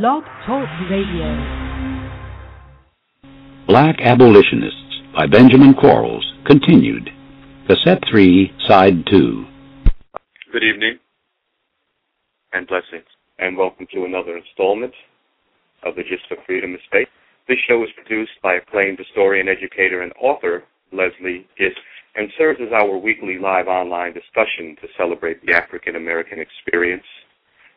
Blog Talk Radio. Black Abolitionists by Benjamin Quarles, continued. Cassette 3, Side 2. Good evening, and blessings, and welcome to another installment of the Gist for Freedom and Space. This show is produced by acclaimed historian, educator, and author Leslie Gist, and serves as our weekly live online discussion to celebrate the African American experience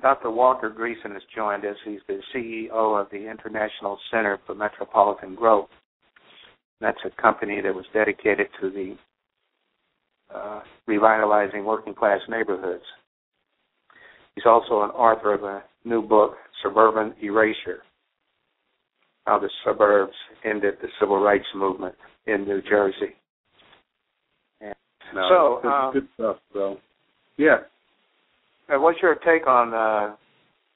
Dr. Walter Greason has joined us. He's the CEO of the International Center for Metropolitan Growth. That's a company that was dedicated to the revitalizing working-class neighborhoods. He's also an author of a new book, Suburban Erasure, How the Suburbs Ended the Civil Rights Movement in New Jersey. And no, so, good stuff, though. Yeah. What's your take on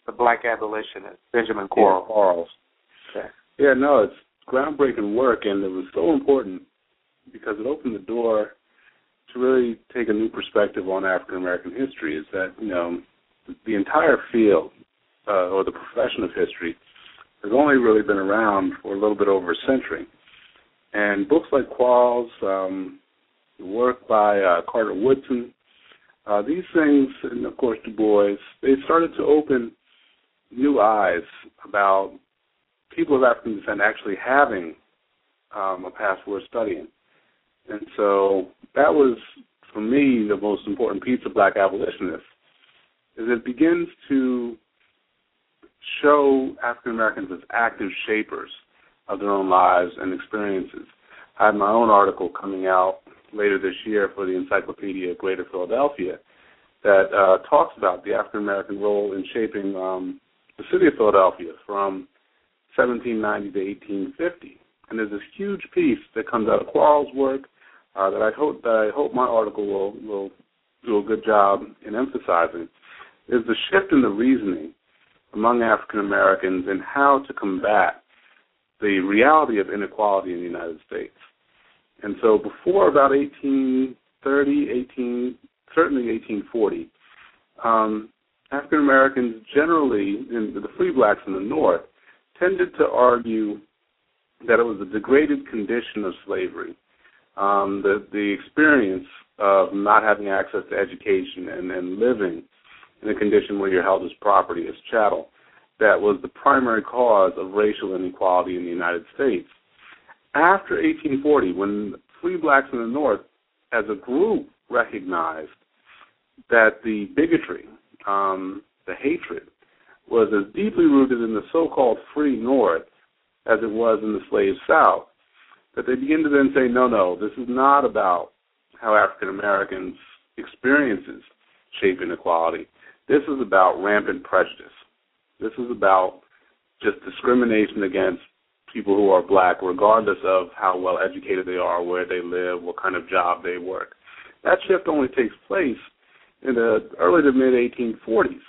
the black abolitionist, Benjamin Quarles? Okay. Yeah, no, it's groundbreaking work, and it was so important because it opened the door to really take a new perspective on African-American history, is that, you know, the entire field or the profession of history has only really been around for a little bit over a century. And books like Quarles, work by Carter Woodson, these things, and of course Du Bois, they started to open new eyes about people of African descent actually having a past worth studying. And so that was, for me, the most important piece of Black Abolitionists, is it begins to show African Americans as active shapers of their own lives and experiences. I have my own article coming out later this year for the Encyclopedia of Greater Philadelphia that talks about the African-American role in shaping the city of Philadelphia from 1790 to 1850. And there's this huge piece that comes out of Quarles' work that I hope my article will do a good job in emphasizing, is the shift in the reasoning among African-Americans in how to combat the reality of inequality in the United States. And so before about 1840, African-Americans generally, and the free blacks in the North, tended to argue that it was a degraded condition of slavery, the experience of not having access to education and living in a condition where you're held as property, as chattel, that was the primary cause of racial inequality in the United States. After 1840, when free blacks in the North as a group recognized that the bigotry, the hatred, was as deeply rooted in the so-called free North as it was in the slave South, that they begin to then say, no, this is not about how African Americans' experiences shape inequality. This is about rampant prejudice. This is about just discrimination against people who are black, regardless of how well educated they are, where they live, what kind of job they work. That shift only takes place in the early to mid-1840s.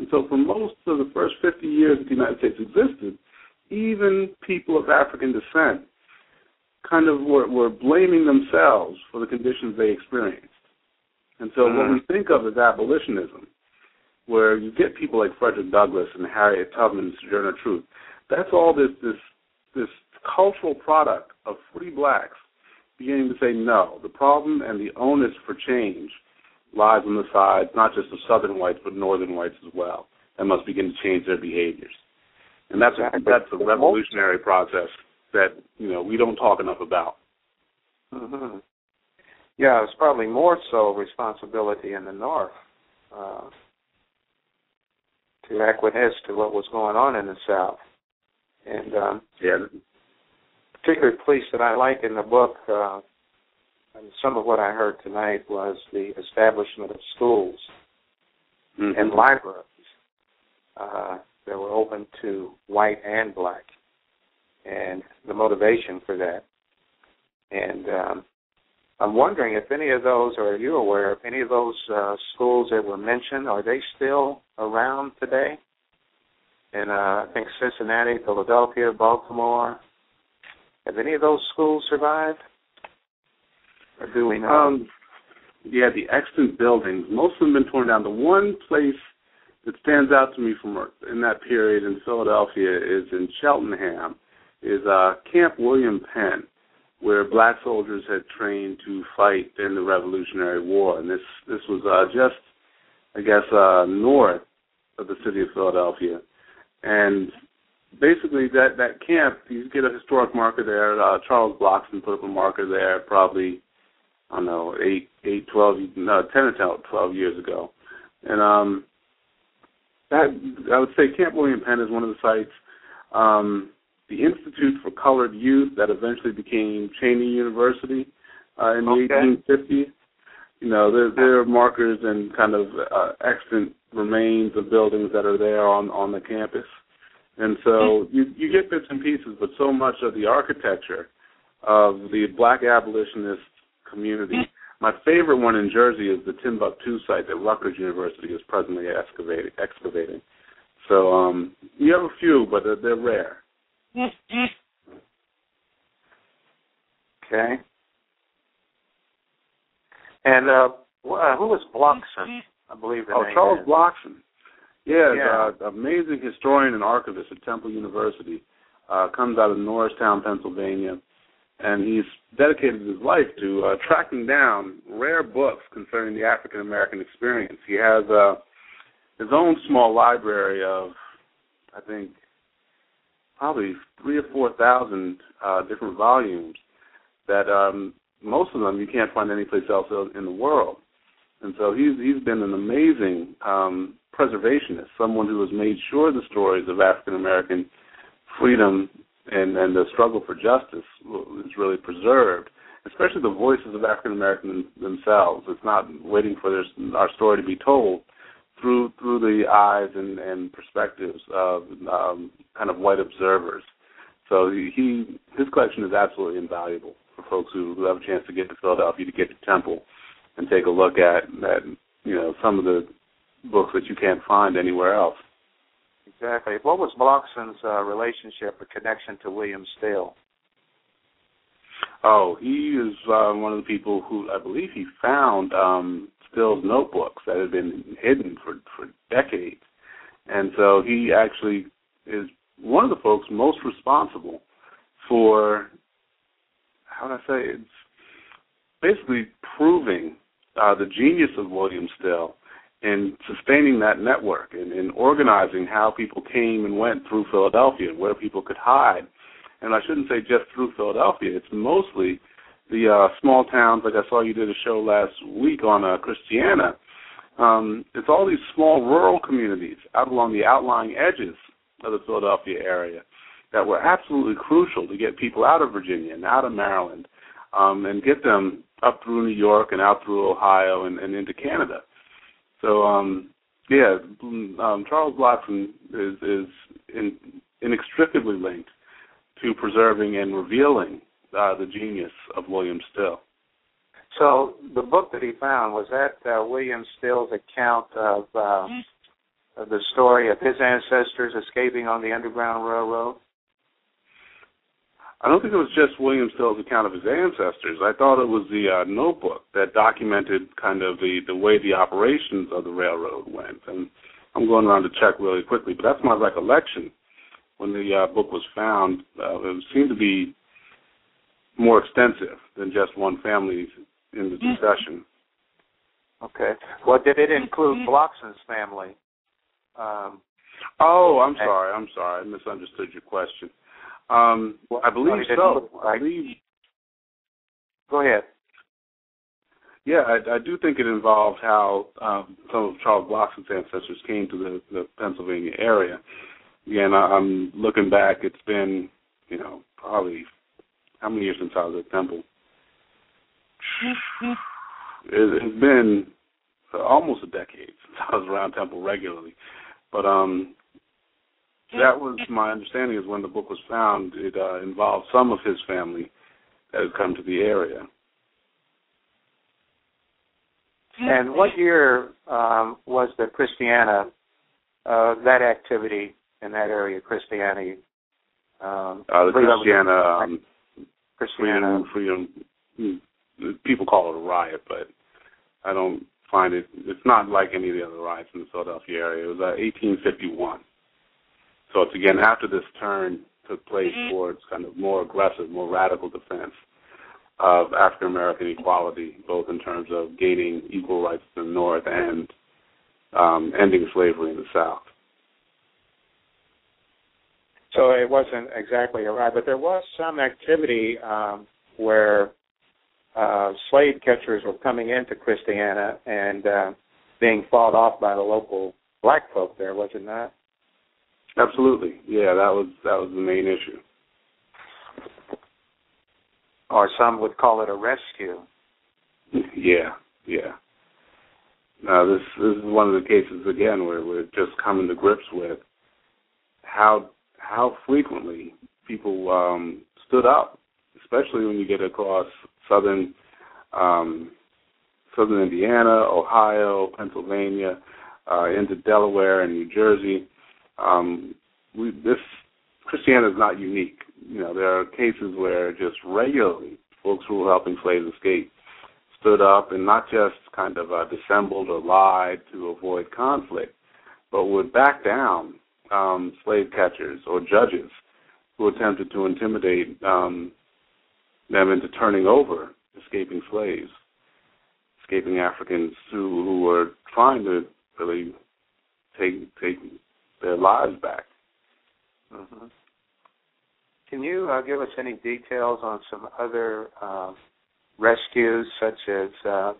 And so for most of the first 50 years that the United States existed, even people of African descent kind of were blaming themselves for the conditions they experienced. And so what we think of as abolitionism, where you get people like Frederick Douglass and Harriet Tubman and Sojourner Truth, that's all this cultural product of free blacks beginning to say, no, the problem and the onus for change lies on the side, not just of southern whites, but northern whites as well, that must begin to change their behaviors. And that's a revolutionary process that, you know, we don't talk enough about. Mm-hmm. Yeah, it's probably more so responsibility in the North to acquiesce to what was going on in the South. And a particular piece that I like in the book, and some of what I heard tonight, was the establishment of schools and libraries that were open to white and black, and the motivation for that. And I'm wondering if any of those, or are you aware of any of those schools that were mentioned, are they still around today? And I think Cincinnati, Philadelphia, Baltimore. Have any of those schools survived? Or do we know? Yeah, the extant buildings, most of them have been torn down. The one place that stands out to me from in that period in Philadelphia is in Cheltenham, is Camp William Penn, where black soldiers had trained to fight in the Revolutionary War. And this was just, I guess, north of the city of Philadelphia. And basically that camp, you get a historic marker there. Charles Blockson put up a marker there probably, I don't know, 10 or 12 years ago. And that, I would say Camp William Penn is one of the sites. The Institute for Colored Youth, that eventually became Cheney University in the 1850s. You know, there are markers and kind of extant remains of buildings that are there on the campus. And so you get bits and pieces, but so much of the architecture of the black abolitionist community. My favorite one in Jersey is the Timbuktu site that Rutgers University is presently excavating. So you have a few, but they're rare. Okay. And who was Blockson? I believe that. Oh, Charles Blockson. Yeah, an amazing historian and archivist at Temple University. Comes out of Norristown, Pennsylvania, and he's dedicated his life to tracking down rare books concerning the African American experience. He has his own small library of, I think, probably 3,000 or 4,000 different volumes that most of them you can't find anyplace else in the world. And so he's been an amazing preservationist, someone who has made sure the stories of African American freedom and the struggle for justice is really preserved, especially the voices of African Americans themselves. It's not waiting for our story to be told through the eyes and perspectives of kind of white observers. So his collection is absolutely invaluable for folks who have a chance to get to Philadelphia, to get to Temple, and take a look at that, you know, some of the books that you can't find anywhere else. Exactly. What was Blockson's relationship or connection to William Still? Oh, he is one of the people who, I believe, he found Still's notebooks that had been hidden for decades. And so he actually is one of the folks most responsible for, how would I say, it's basically proving the genius of William Still in sustaining that network and in organizing how people came and went through Philadelphia and where people could hide. And I shouldn't say just through Philadelphia. It's mostly the small towns, like I saw you did a show last week on Christiana. It's all these small rural communities out along the outlying edges of the Philadelphia area that were absolutely crucial to get people out of Virginia and out of Maryland and get them up through New York and out through Ohio and into Canada. So, Charles Blockson is inextricably linked to preserving and revealing the genius of William Still. So the book that he found, was that William Still's account of the story of his ancestors escaping on the Underground Railroad? I don't think it was just William Still's account of his ancestors. I thought it was the notebook that documented kind of the way the operations of the railroad went. And I'm going around to check really quickly, but that's my recollection. When the book was found, it seemed to be more extensive than just one family in the succession. Okay. Well, did it include Blockson's family? I'm sorry. I misunderstood your question. I believe so. I believe. Go ahead. Yeah, I do think it involved how some of Charles Blockson's ancestors came to the Pennsylvania area. Again, I'm looking back. It's been, probably how many years since I was at Temple? It's been almost a decade since I was around Temple regularly. But That was my understanding, is when the book was found, it involved some of his family that had come to the area. And what year was the Christiana, that activity in that area, Christiana? The Christiana freedom, people call it a riot, but I don't find it. It's not like any of the other riots in the Philadelphia area. It was 1851. So it's, again, after this turn took place towards kind of more aggressive, more radical defense of African-American equality, both in terms of gaining equal rights in the North and ending slavery in the South. So it wasn't exactly a riot, but there was some activity where slave catchers were coming into Christiana and being fought off by the local black folk there, was it not? Absolutely. Yeah, that was the main issue. Or some would call it a rescue. Yeah. Now, this is one of the cases, again, where we're just coming to grips with how frequently people stood up, especially when you get across southern Indiana, Ohio, Pennsylvania, into Delaware and New Jersey. This Christiana is not unique. You know, there are cases where just regularly folks who were helping slaves escape stood up and not just kind of dissembled or lied to avoid conflict, but would back down slave catchers or judges who attempted to intimidate them into turning over escaping slaves, escaping Africans who were trying to really take their lives back. Mm-hmm. Can you give us any details on some other rescues, such as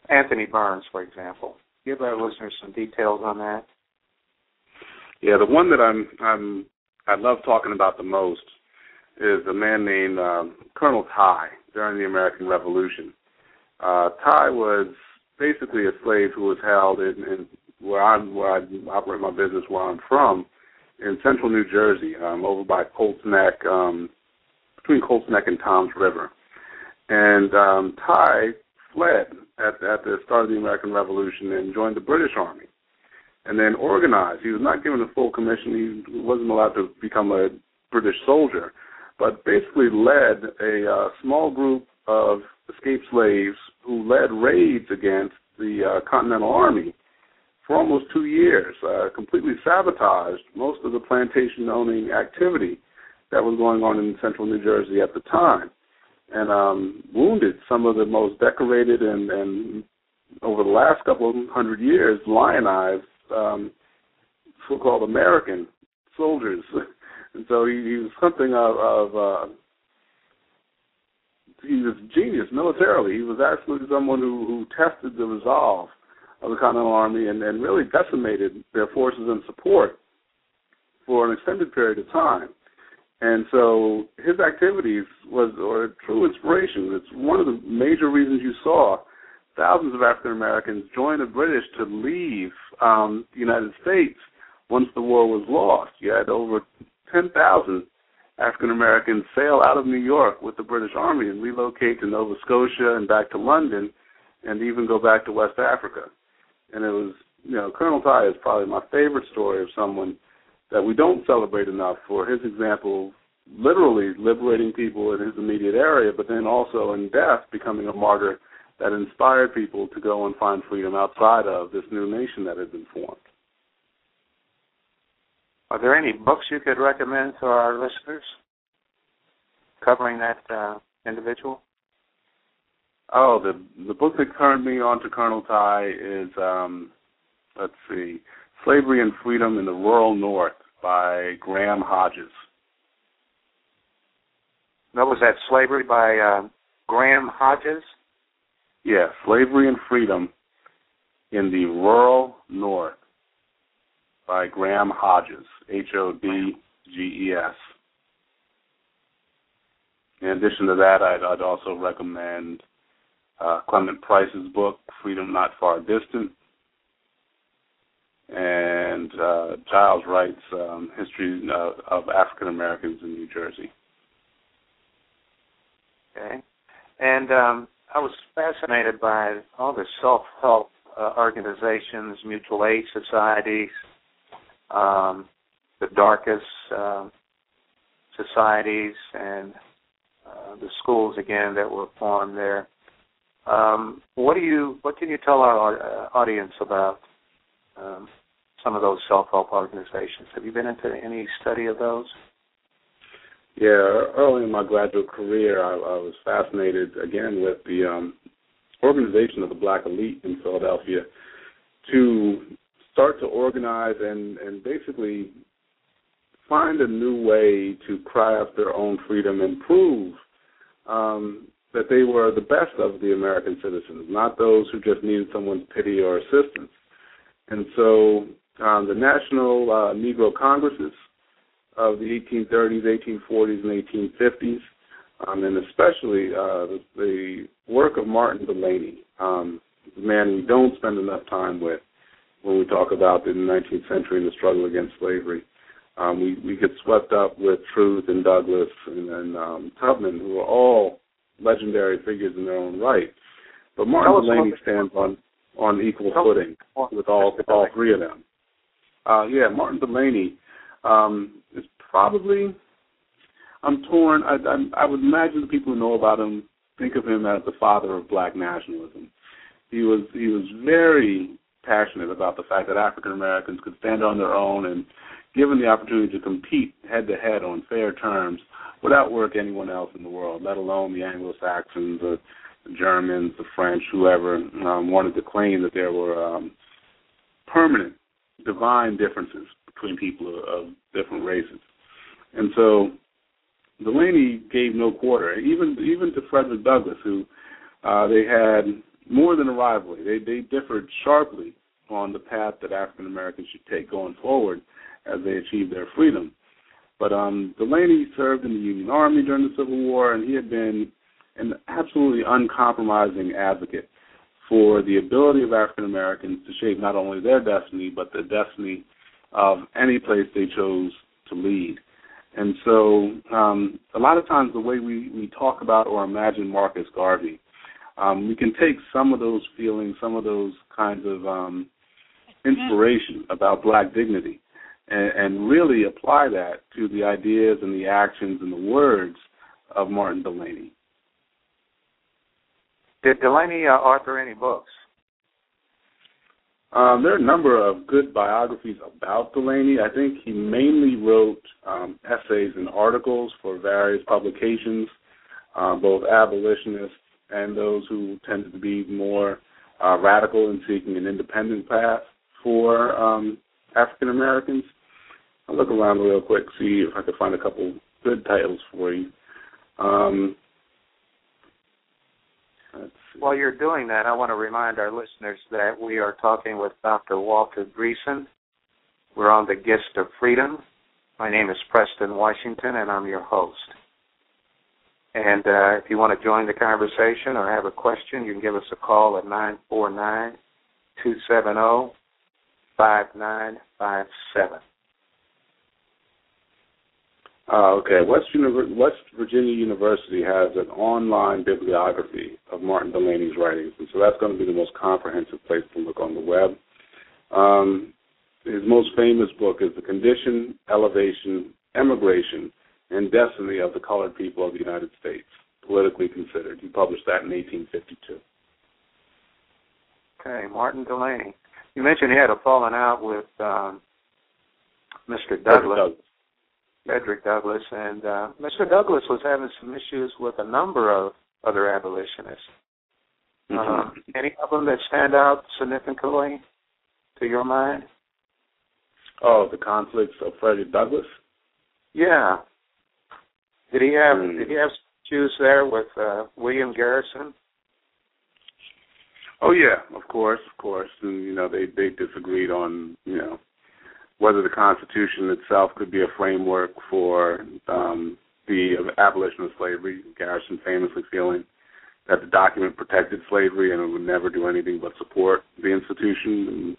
Anthony Burns, for example? Give our listeners some details on that. Yeah, the one that I love talking about the most is a man named Colonel Tye during the American Revolution. Tye was basically a slave who was held in where I operate my business, where I'm from, in central New Jersey, over by Colts Neck, between Colts Neck and Tom's River. And Tye fled at the start of the American Revolution and joined the British Army and then organized. He was not given a full commission. He wasn't allowed to become a British soldier, but basically led a small group of escaped slaves who led raids against the Continental Army for almost 2 years, completely sabotaged most of the plantation-owning activity that was going on in central New Jersey at the time, and wounded some of the most decorated and over the last couple of 100 years, lionized so-called American soldiers. And so he was something of he was a genius militarily. He was absolutely someone who tested the resolve of the Continental Army and really decimated their forces and support for an extended period of time. And so his activities were a true inspiration. It's one of the major reasons you saw thousands of African Americans join the British to leave the United States once the war was lost. You had over 10,000 African Americans sail out of New York with the British Army and relocate to Nova Scotia and back to London and even go back to West Africa. And it was, you know, Colonel Tye is probably my favorite story of someone that we don't celebrate enough for his example, literally liberating people in his immediate area, but then also in death becoming a martyr that inspired people to go and find freedom outside of this new nation that had been formed. Are there any books you could recommend to our listeners covering that individual? Oh, the book that turned me on to Colonel Tye is, Slavery and Freedom in the Rural North by Graham Hodges. That was that Slavery by Graham Hodges? Yeah, Slavery and Freedom in the Rural North by Graham Hodges, Hodges. In addition to that, I'd also recommend Clement Price's book, Freedom Not Far Distant, And Giles writes History of African Americans in New Jersey. Okay. And I was fascinated by all the self-help organizations, mutual aid societies, the darkest societies, and the schools again that were formed there. What can you tell our audience about some of those self-help organizations? Have you been into any study of those? Yeah, early in my graduate career, I was fascinated, again, with the organization of the black elite in Philadelphia to start to organize and basically find a new way to craft their own freedom and prove that they were the best of the American citizens, not those who just needed someone's pity or assistance. And so the National Negro Congresses of the 1830s, 1840s, and 1850s, and especially the work of Martin Delany, the man we don't spend enough time with when we talk about the 19th century and the struggle against slavery. We get swept up with Truth and Douglass and Tubman, who are all legendary figures in their own right. But Martin Delany stands on equal footing with all three of them. Martin Delany is probably, I'm torn. I would imagine the people who know about him think of him as the father of black nationalism. He was very passionate about the fact that African Americans could stand on their own and given the opportunity to compete head-to-head on fair terms would outwork anyone else in the world, let alone the Anglo-Saxons, the Germans, the French, whoever wanted to claim that there were permanent divine differences between people of different races. And so Delany gave no quarter, even to Frederick Douglass, who they had more than a rivalry. They differed sharply on the path that African Americans should take going forward as they achieved their freedom. But Delany served in the Union Army during the Civil War, and he had been an absolutely uncompromising advocate for the ability of African Americans to shape not only their destiny, but the destiny of any place they chose to lead. And so a lot of times the way we talk about or imagine Marcus Garvey, we can take some of those feelings, some of those kinds of inspiration about black dignity and really apply that to the ideas and the actions and the words of Martin Delany. Did Delany author any books? There are a number of good biographies about Delany. I think he mainly wrote essays and articles for various publications, both abolitionists and those who tended to be more radical in seeking an independent path for African Americans. I'll look around real quick, see if I can find a couple good titles for you. While you're doing that, I want to remind our listeners that we are talking with Dr. Walter Greason. We're on The Gift of Freedom. My name is Preston Washington, and I'm your host. And if you want to join the conversation or have a question, you can give us a call at 949-270-5957. Okay, West Virginia University has an online bibliography of Martin Delany's writings, and so that's going to be the most comprehensive place to look on the web. His most famous book is The Condition, Elevation, Emigration, and Destiny of the Colored People of the United States, Politically Considered. He published that in 1852. Okay, Martin Delany. You mentioned he had a falling out with Mr. Douglass. Frederick Douglass, and Mr. Douglass was having some issues with a number of other abolitionists. Any of them that stand out significantly to your mind? Oh, the conflicts of Frederick Douglass? Yeah. Did he have issues there with William Garrison? Oh yeah, of course. And they disagreed on whether the Constitution itself could be a framework for the abolition of slavery, Garrison famously feeling that the document protected slavery and it would never do anything but support the institution.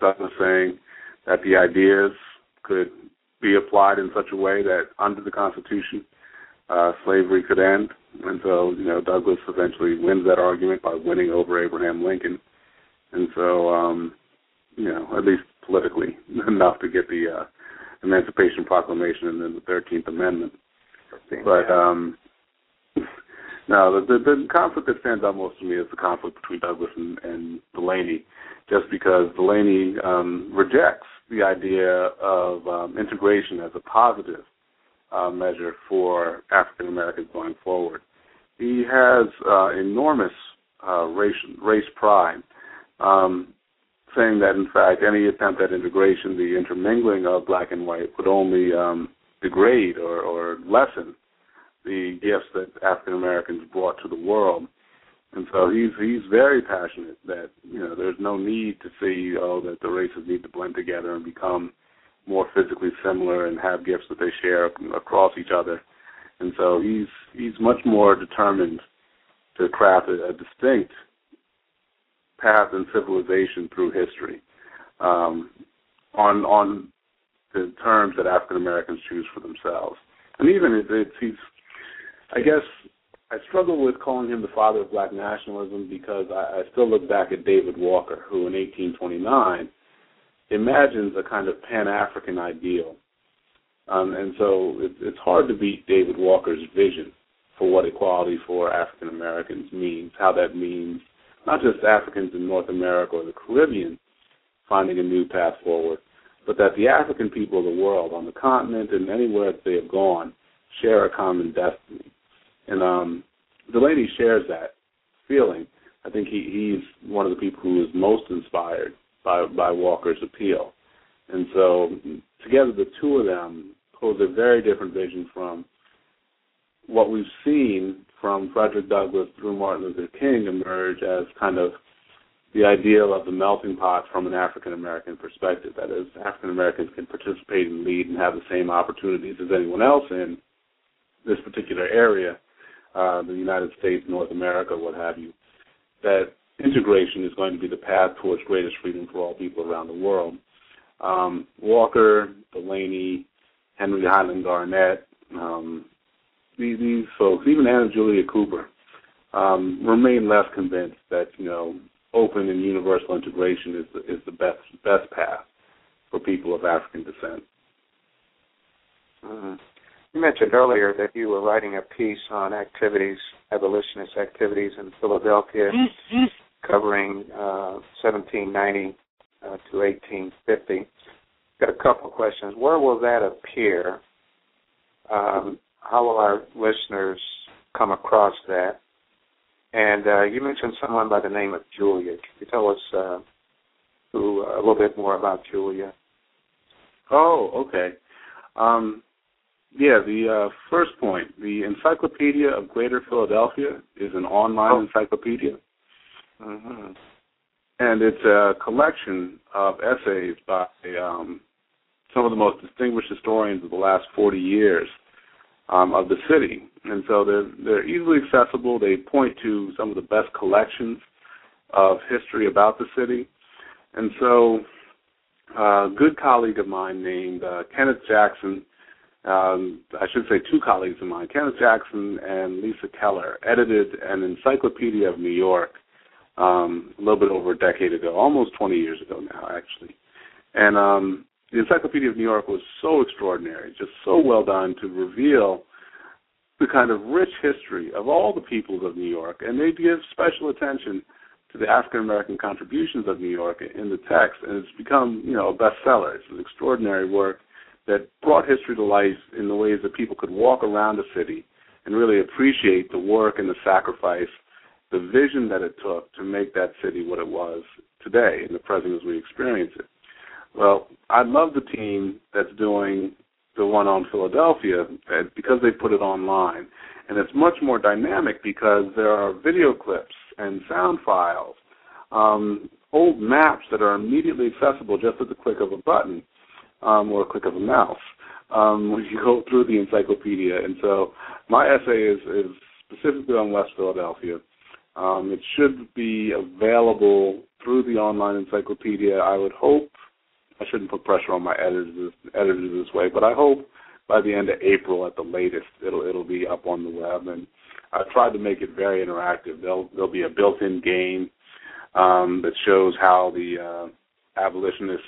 Douglass saying that the ideas could be applied in such a way that under the Constitution, slavery could end. And so, you know, Douglass eventually wins that argument by winning over Abraham Lincoln. And so, you know, at least politically, enough to get the Emancipation Proclamation and then the 13th Amendment. But, no, the conflict that stands out most to me is the conflict between Douglass and Delany, just because Delany rejects the idea of integration as a positive measure for African Americans going forward. He has enormous race pride, saying that, in fact, any attempt at integration, the intermingling of black and white, would only degrade or lessen the gifts that African Americans brought to the world. And so he's very passionate that, you know, there's no need to see, oh, that the races need to blend together and become more physically similar and have gifts that they share across each other. And so he's much more determined to craft a distinct path in civilization through history on the terms that African Americans choose for themselves. And even he's, I guess, I struggle with calling him the father of black nationalism because I still look back at David Walker, who in 1829 imagines a kind of Pan-African ideal. And so it's hard to beat David Walker's vision for what equality for African Americans means, how that means not just Africans in North America or the Caribbean finding a new path forward, but that the African people of the world on the continent and anywhere that they have gone share a common destiny. And Delany shares that feeling. I think he's one of the people who is most inspired by Walker's appeal. And so together the two of them pose a very different vision from what we've seen from Frederick Douglass through Martin Luther King emerge as kind of the ideal of the melting pot from an African-American perspective. That is, African-Americans can participate and lead and have the same opportunities as anyone else in this particular area, the United States, North America, what have you, that integration is going to be the path towards greatest freedom for all people around the world. Walker, Delany, Henry Highland Garnet, these folks, even Anna Julia Cooper, remain less convinced that, you know, open and universal integration is the best path for people of African descent. Mm-hmm. You mentioned earlier that you were writing a piece on activities, abolitionist activities in Philadelphia, covering 1790 to 1850. Got a couple of questions. Where will that appear? How will our listeners come across that? And you mentioned someone by the name of Julia. Can you tell us a little bit more about Julia? Oh, okay. Yeah, the first point, the Encyclopedia of Greater Philadelphia is an online encyclopedia. Mm-hmm. And it's a collection of essays by some of the most distinguished historians of the last 40 years of the city. And so they're easily accessible. They point to some of the best collections of history about the city. And so a good colleague of mine named Kenneth Jackson, I should say two colleagues of mine, Kenneth Jackson and Lisa Keller, edited an Encyclopedia of New York a little bit over a decade ago, almost 20 years ago now, actually. And the Encyclopedia of New York was so extraordinary, just so well done to reveal the kind of rich history of all the peoples of New York, and they give special attention to the African-American contributions of New York in the text, and it's become, you know, a bestseller. It's an extraordinary work that brought history to life in the ways that people could walk around the city and really appreciate the work and the sacrifice, the vision that it took to make that city what it was today in the present as we experience it. Well, I love the team that's doing the one on Philadelphia because they put it online. And it's much more dynamic because there are video clips and sound files, old maps that are immediately accessible just at the click of a button. Or a click of a mouse when you go through the encyclopedia. And so my essay is specifically on West Philadelphia, It should be available through the online encyclopedia. I would hope, I shouldn't put pressure on my editors this way, but I hope by the end of April at the latest it'll be up on the web. And I've tried to make it very interactive. There'll be a built-in game that shows how the abolitionist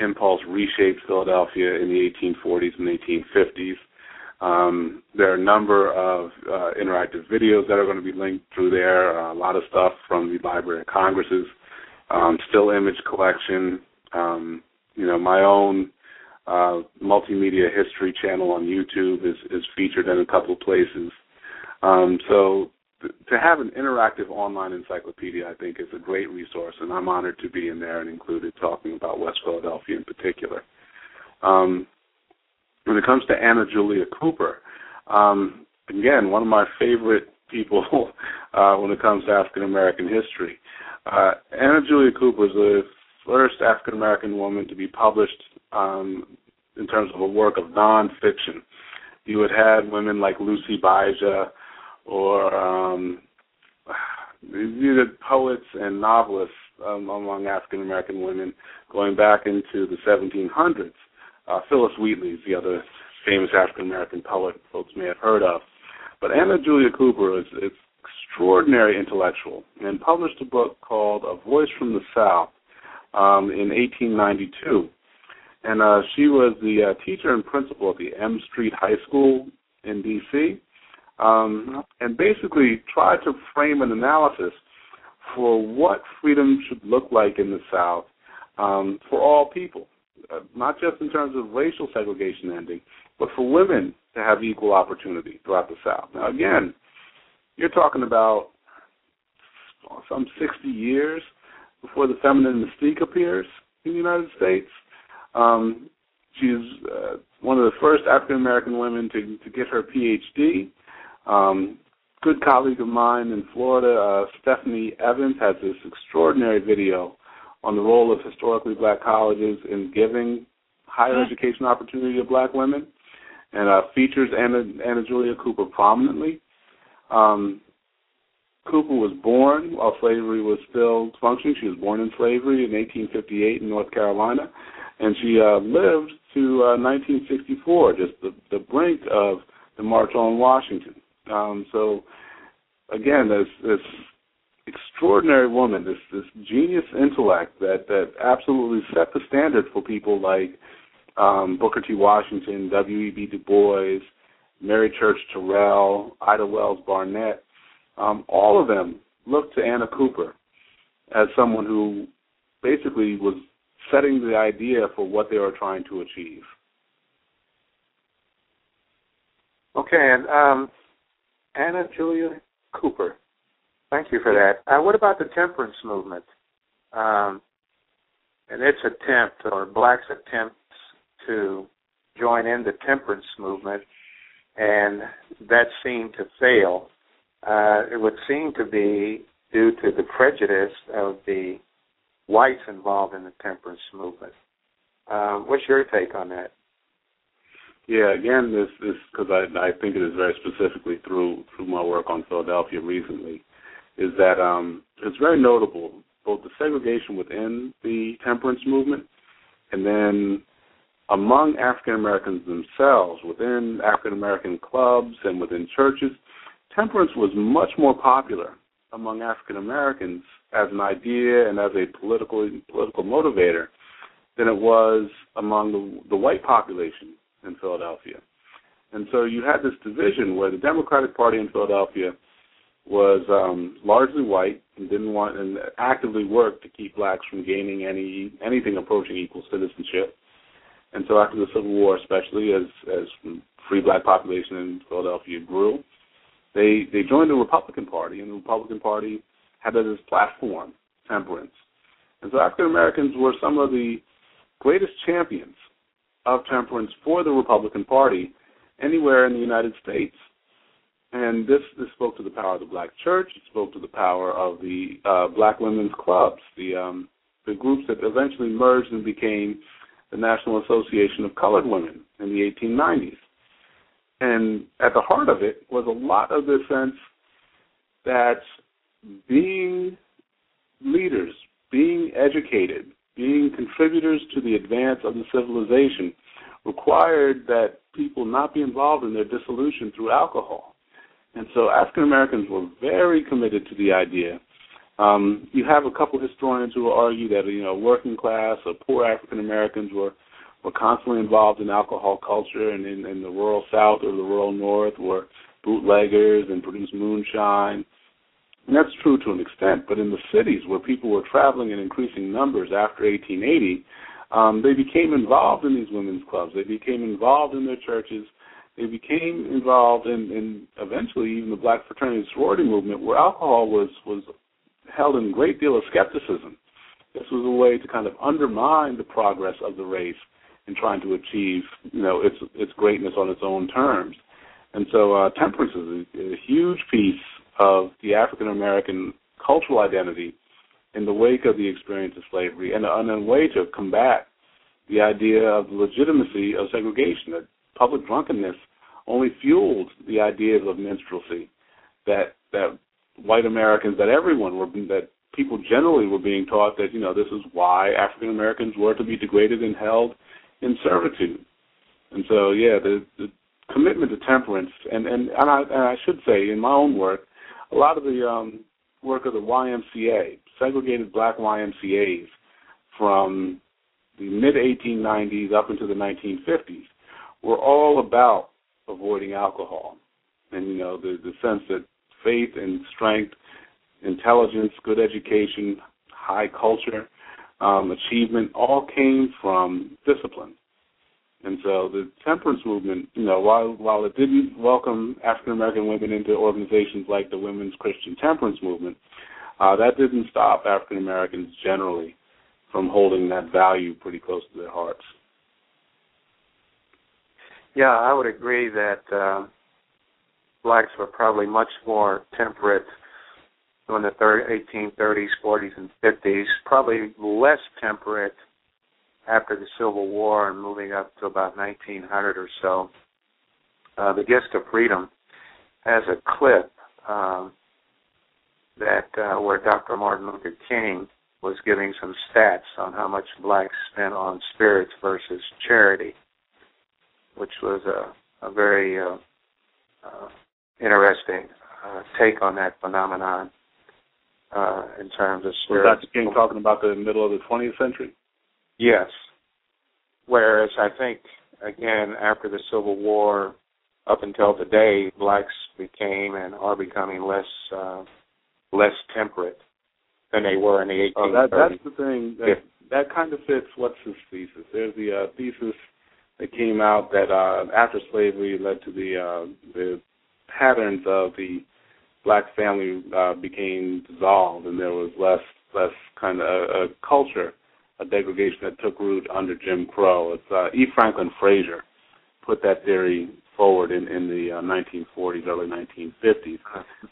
impulse reshaped Philadelphia in the 1840s and 1850s. There are a number of interactive videos that are going to be linked through there, a lot of stuff from the Library of Congress's still image collection, my own multimedia history channel on YouTube is featured in a couple places. So to have an interactive online encyclopedia, I think, is a great resource, and I'm honored to be in there and included talking about West Philadelphia in particular. When it comes to Anna Julia Cooper, again, one of my favorite people when it comes to African-American history. Anna Julia Cooper is the first African-American woman to be published in terms of a work of nonfiction. You had women like Lucy Baija or poets and novelists among African-American women going back into the 1700s. Phyllis Wheatley is the other famous African-American poet folks may have heard of. But Anna Julia Cooper is an extraordinary intellectual and published a book called A Voice from the South in 1892. And she was the teacher and principal at the M Street High School in D.C. And basically tried to frame an analysis for what freedom should look like in the South for all people. Not just in terms of racial segregation ending, but for women to have equal opportunity throughout the South. Now, again, you're talking about some 60 years before the feminine mystique appears in the United States. She's one of the first African-American women to get her Ph.D. Good colleague of mine in Florida, Stephanie Evans, has this extraordinary video on the role of historically black colleges in giving higher education opportunity to black women, and features Anna Julia Cooper prominently. Cooper was born while slavery was still functioning. She was born in slavery in 1858 in North Carolina, and she lived to 1964, just the brink of the March on Washington. So, again, there's extraordinary woman, this genius intellect that absolutely set the standard for people like Booker T. Washington, W.E.B. Du Bois, Mary Church Terrell, Ida Wells Barnett. All of them looked to Anna Cooper as someone who basically was setting the idea for what they were trying to achieve. Okay, and Anna Julia Cooper. Thank you for that. What about the temperance movement and its attempt, or blacks' attempts to join in the temperance movement, and that seemed to fail? It would seem to be due to the prejudice of the whites involved in the temperance movement. What's your take on that? Yeah, again, this because I think it is very specifically through my work on Philadelphia recently, is that it's very notable, both the segregation within the temperance movement and then among African-Americans themselves, within African-American clubs and within churches. Temperance was much more popular among African-Americans as an idea and as a political motivator than it was among the white population in Philadelphia. And so you had this division where the Democratic Party in Philadelphia was largely white and didn't want and actively worked to keep blacks from gaining anything approaching equal citizenship. And so after the Civil War, especially as free black population in Philadelphia grew, they joined the Republican Party, and the Republican Party had this platform, temperance. And so African Americans were some of the greatest champions of temperance for the Republican Party anywhere in the United States. And this spoke to the power of the black church. It spoke to the power of the black women's clubs, the groups that eventually merged and became the National Association of Colored Women in the 1890s. And at the heart of it was a lot of this sense that being leaders, being educated, being contributors to the advance of the civilization required that people not be involved in their dissolution through alcohol. And so African Americans were very committed to the idea. You have a couple historians who will argue that, you know, working class or poor African Americans were constantly involved in alcohol culture, and in the rural South or the rural North were bootleggers and produced moonshine. And that's true to an extent, but in the cities where people were traveling in increasing numbers after 1880, they became involved in these women's clubs. They became involved in their churches. They became involved in eventually even the black fraternity and sorority movement, where alcohol was held in a great deal of skepticism. This was a way to kind of undermine the progress of the race in trying to achieve, you know, its greatness on its own terms. And so temperance is a huge piece of the African-American cultural identity in the wake of the experience of slavery, and a way to combat the idea of the legitimacy of segregation, that public drunkenness only fueled the ideas of minstrelsy, that white Americans, that everyone were, that people generally were being taught that, you know, this is why African-Americans were to be degraded and held in servitude. And so, yeah, the commitment to temperance, and I should say in my own work, a lot of the work of the YMCA, segregated black YMCAs from the mid-1890s up into the 1950s, were all about avoiding alcohol. And, you know, the sense that faith and strength, intelligence, good education, high culture, achievement, all came from discipline. And so the temperance movement, you know, while it didn't welcome African-American women into organizations like the Women's Christian Temperance Movement, that didn't stop African-Americans generally from holding that value pretty close to their hearts. Yeah, I would agree that blacks were probably much more temperate in the 1830s, 40s, and 50s, probably less temperate after the Civil War and moving up to about 1900 or so. The Gist of Freedom has a clip where Dr. Martin Luther King was giving some stats on how much blacks spent on spirits versus charity, which was a very interesting take on that phenomenon in terms of spirits. Was Dr. King talking about the middle of the 20th century? Yes, whereas I think, again, after the Civil War, up until today, blacks became and are becoming less temperate than they were in the 1830s. Oh, that's the thing. That kind of fits what's his thesis. There's the thesis that came out that after slavery led to the patterns of the black family became dissolved, and there was less kind of a culture, a degradation that took root under Jim Crow. It's E. Franklin Frazier put that theory forward in the 1940s, early 1950s.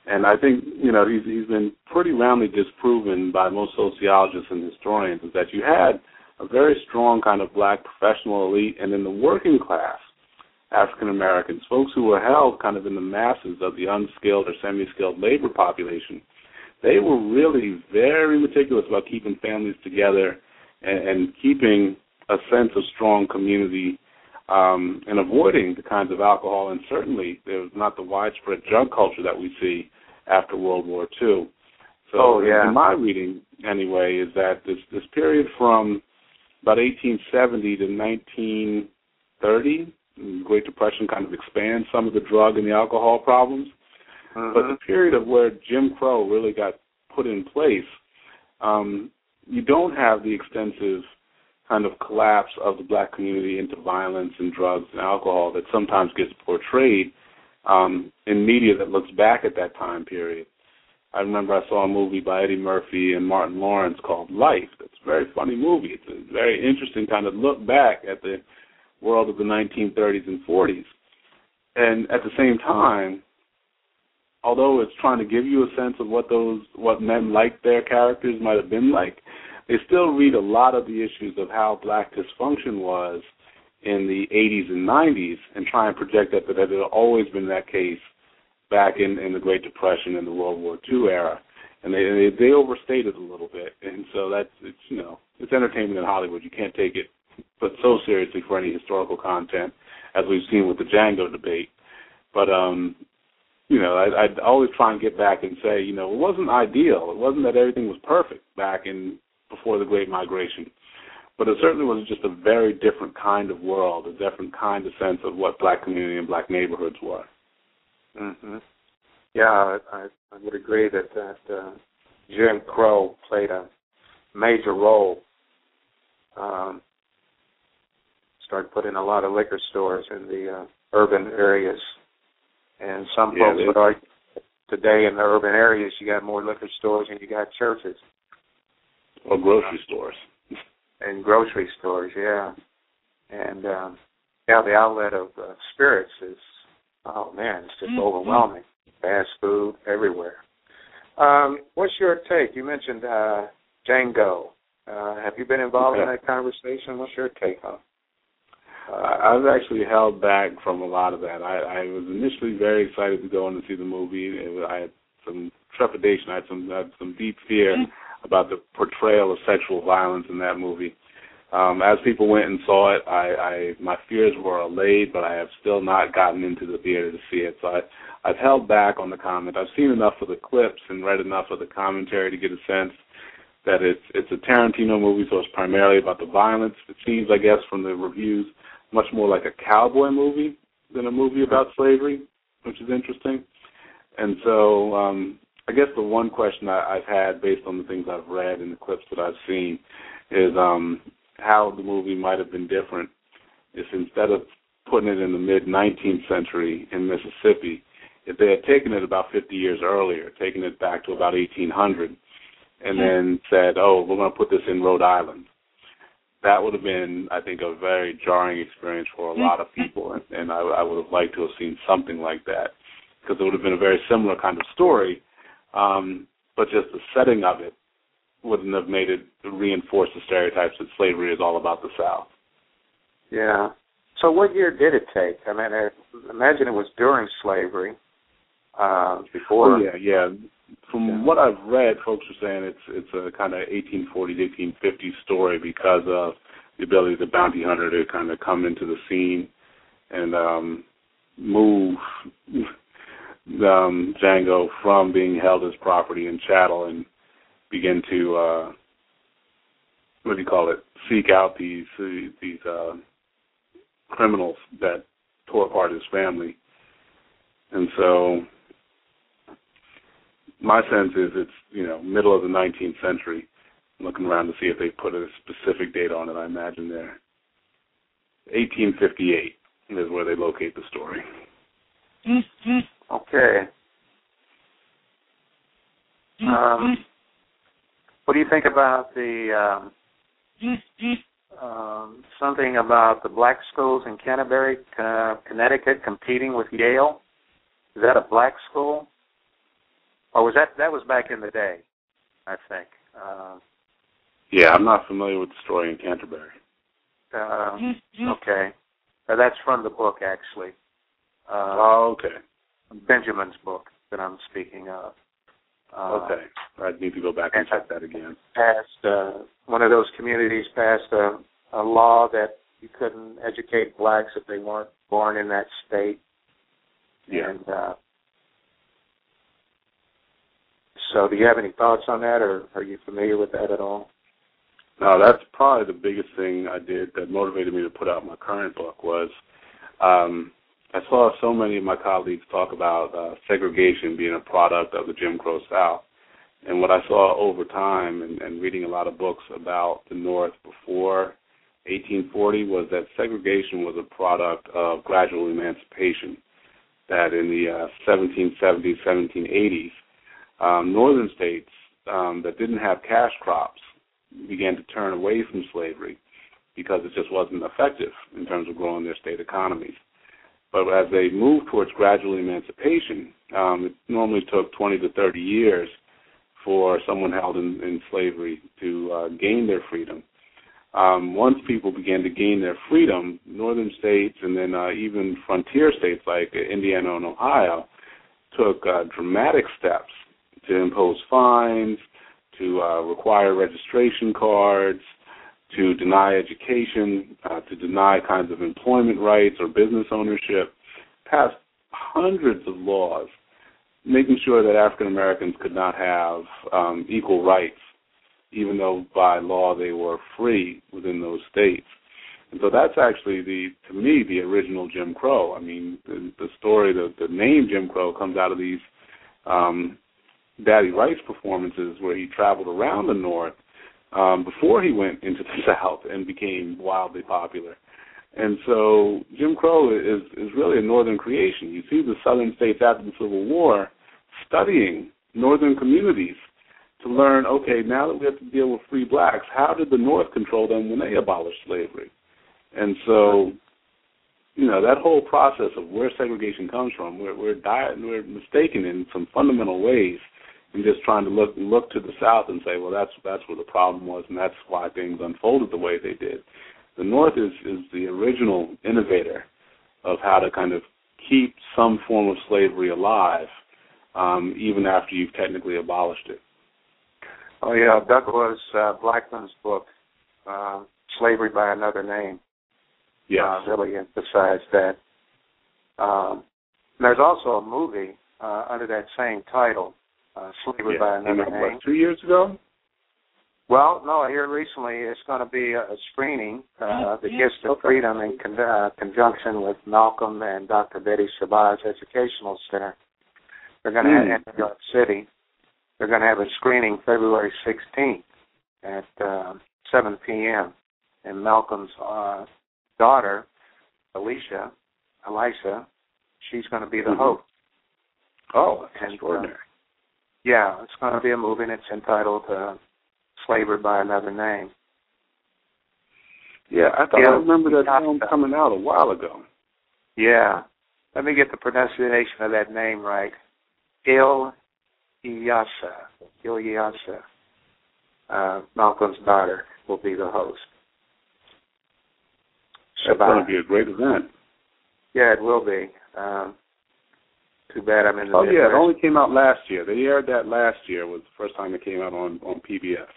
And I think, you know, he's been pretty roundly disproven by most sociologists and historians, is that you had a very strong kind of black professional elite, and in the working class, African Americans, folks who were held kind of in the masses of the unskilled or semi-skilled labor population, they were really very meticulous about keeping families together and keeping a sense of strong community, and avoiding the kinds of alcohol. And certainly there was not the widespread drug culture that we see after World War II. So in my reading, anyway, is that this period from about 1870 to 1930, the Great Depression kind of expands some of the drug and the alcohol problems. But the period of where Jim Crow really got put in place, you don't have the extensive kind of collapse of the black community into violence and drugs and alcohol that sometimes gets portrayed in media that looks back at that time period. I remember I saw a movie by Eddie Murphy and Martin Lawrence called Life. It's a very funny movie. It's a very interesting kind of look back at the world of the 1930s and 40s. And at the same time, although it's trying to give you a sense of what men like their characters might have been like, they still read a lot of the issues of how black dysfunction was in the 80s and 90s and try and project that it had always been that case back in the Great Depression and the World War II era. And they overstated a little bit, and so it's entertainment in Hollywood. You can't take it but so seriously for any historical content, as we've seen with the Django debate. But I'd always try and get back and say, it wasn't ideal. It wasn't that everything was perfect back in before the Great Migration, but it certainly was just a very different kind of world, a different kind of sense of what black community and black neighborhoods were. Mm-hmm. Yeah, I would agree that Jim Crow played a major role. Started putting a lot of liquor stores in the urban areas. And some folks would argue today in the urban areas you got more liquor stores than you got churches. Or grocery stores. And grocery stores, yeah. And the outlet of spirits is, it's just overwhelming. Fast food everywhere. What's your take? You mentioned Django. Have you been involved in that conversation? What's your take on it? I've actually held back from a lot of that. I was initially very excited to go in and see the movie. I had some trepidation. I had some deep fear about the portrayal of sexual violence in that movie. As people went and saw it, my fears were allayed, but I have still not gotten into the theater to see it. So I've held back on the comment. I've seen enough of the clips and read enough of the commentary to get a sense that it's a Tarantino movie, so it's primarily about the violence. It seems, I guess, from the reviews, much more like a cowboy movie than a movie about slavery, which is interesting. And so I guess the one question I've had based on the things I've read and the clips that I've seen is how the movie might have been different if instead of putting it in the mid-19th century in Mississippi, if they had taken it about 50 years earlier, taken it back to about 1800, and then said, we're going to put this in Rhode Island. That would have been, I think, a very jarring experience for a lot of people, and I would have liked to have seen something like that because it would have been a very similar kind of story, but just the setting of it wouldn't have made it reinforce the stereotypes that slavery is all about the South. Yeah. So what year did it take? I mean, I imagine it was during slavery, before. From what I've read, folks are saying it's a kind of 1840s, 1850s story because of the ability of the bounty hunter to kind of come into the scene and move Django from being held as property and chattel and begin to, seek out these criminals that tore apart his family. And so my sense is it's, middle of the 19th century. I'm looking around to see if they put a specific date on it. I imagine there. 1858 is where they locate the story. Okay. What do you think about the something about the black schools in Canterbury, Connecticut, competing with Yale? Is that a black school? Or was that was back in the day, I think. I'm not familiar with the story in Canterbury. Okay. That's from the book, actually. Okay. Benjamin's book that I'm speaking of. Okay. I'd need to go back and check that again. One of those communities passed a law that you couldn't educate blacks if they weren't born in that state. Yeah. And, so do you have any thoughts on that, or are you familiar with that at all? No, that's probably the biggest thing I did that motivated me to put out my current book was I saw so many of my colleagues talk about segregation being a product of the Jim Crow South. And what I saw over time and reading a lot of books about the North before 1840 was that segregation was a product of gradual emancipation, that in the 1770s, 1780s, northern states that didn't have cash crops began to turn away from slavery because it just wasn't effective in terms of growing their state economies. But as they moved towards gradual emancipation, it normally took 20 to 30 years for someone held in slavery to gain their freedom. Once people began to gain their freedom, northern states and then even frontier states like Indiana and Ohio took dramatic steps to impose fines, to require registration cards, to deny education, to deny kinds of employment rights or business ownership, passed hundreds of laws, making sure that African Americans could not have equal rights, even though by law they were free within those states. And so that's actually, to me, the original Jim Crow. I mean, the story, the name Jim Crow comes out of these Daddy Rice performances where he traveled around the North before he went into the South and became wildly popular. And so Jim Crow is really a Northern creation. You see the Southern states after the Civil War studying Northern communities to learn, okay, now that we have to deal with free blacks, how did the North control them when they abolished slavery? And so, you know, that whole process of where segregation comes from, we're mistaken in some fundamental ways and just trying to look to the South and say, well, that's where the problem was, and that's why things unfolded the way they did. The North is the original innovator of how to kind of keep some form of slavery alive, even after you've technically abolished it. Oh, yeah, Douglas Blackman's book, Slavery by Another Name, really emphasized that. There's also a movie under that same title, Slavery by Another Name. What, 2 years ago? Well, no, here recently it's going to be a screening, The Gift of Freedom, in conjunction with Malcolm and Dr. Betty Shabazz Educational Center. They're going to have in New York City. They're going to have a screening February 16th at 7 p.m. And Malcolm's daughter, Elisha, she's going to be the host. Oh, that's extraordinary. Yeah, it's going to be a movie, and it's entitled Slavery by Another Name. Yeah, I remember that film coming out a while ago. Yeah. Let me get the pronunciation of that name right. Ilyasa, Malcolm's daughter, will be the host. That's going to be a great event. Yeah, it will be. Too bad I'm in the Midwest. It only came out last year. They aired that last year. Was the first time it came out on PBS.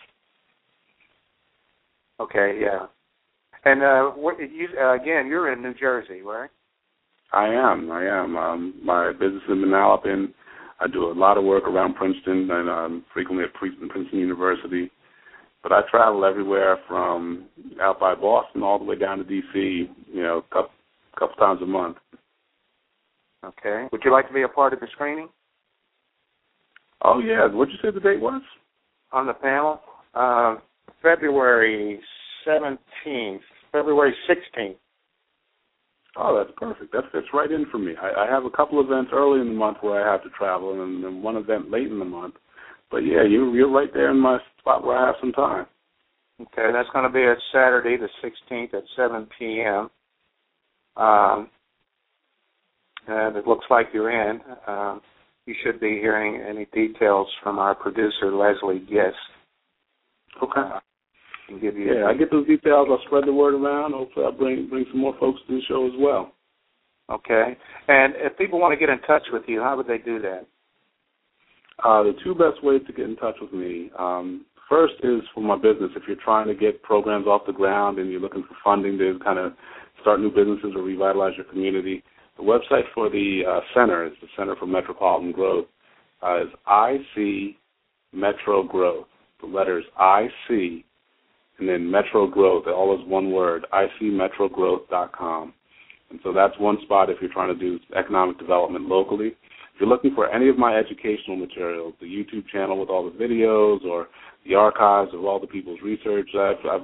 Okay, yeah. And again, you're in New Jersey, right? I am. My business is in Manalapan. I do a lot of work around Princeton, and I'm frequently at Princeton University. But I travel everywhere from out by Boston all the way down to D.C., you know, a couple times a month. Okay. Would you like to be a part of the screening? Oh, yeah. What did you say the date was? On the panel? February 16th. Oh, that's perfect. That fits right in for me. I have a couple events early in the month where I have to travel and one event late in the month. But, yeah, you're right there in my spot where I have some time. Okay. That's going to be a Saturday, the 16th at 7 p.m. And it looks like you're in. You should be hearing any details from our producer, Leslie Gist. Okay. I get those details. I'll spread the word around. Hopefully I'll bring some more folks to the show as well. Okay. And if people want to get in touch with you, how would they do that? The two best ways to get in touch with me, first is for my business. If you're trying to get programs off the ground and you're looking for funding to kind of start new businesses or revitalize your community, the website for the center is the Center for Metropolitan Growth. Is IC Metro Growth. The letters IC and then Metro Growth. All is one word. ICMetroGrowth.com. And so that's one spot if you're trying to do economic development locally. If you're looking for any of my educational materials, the YouTube channel with all the videos or the archives of all the people's research I've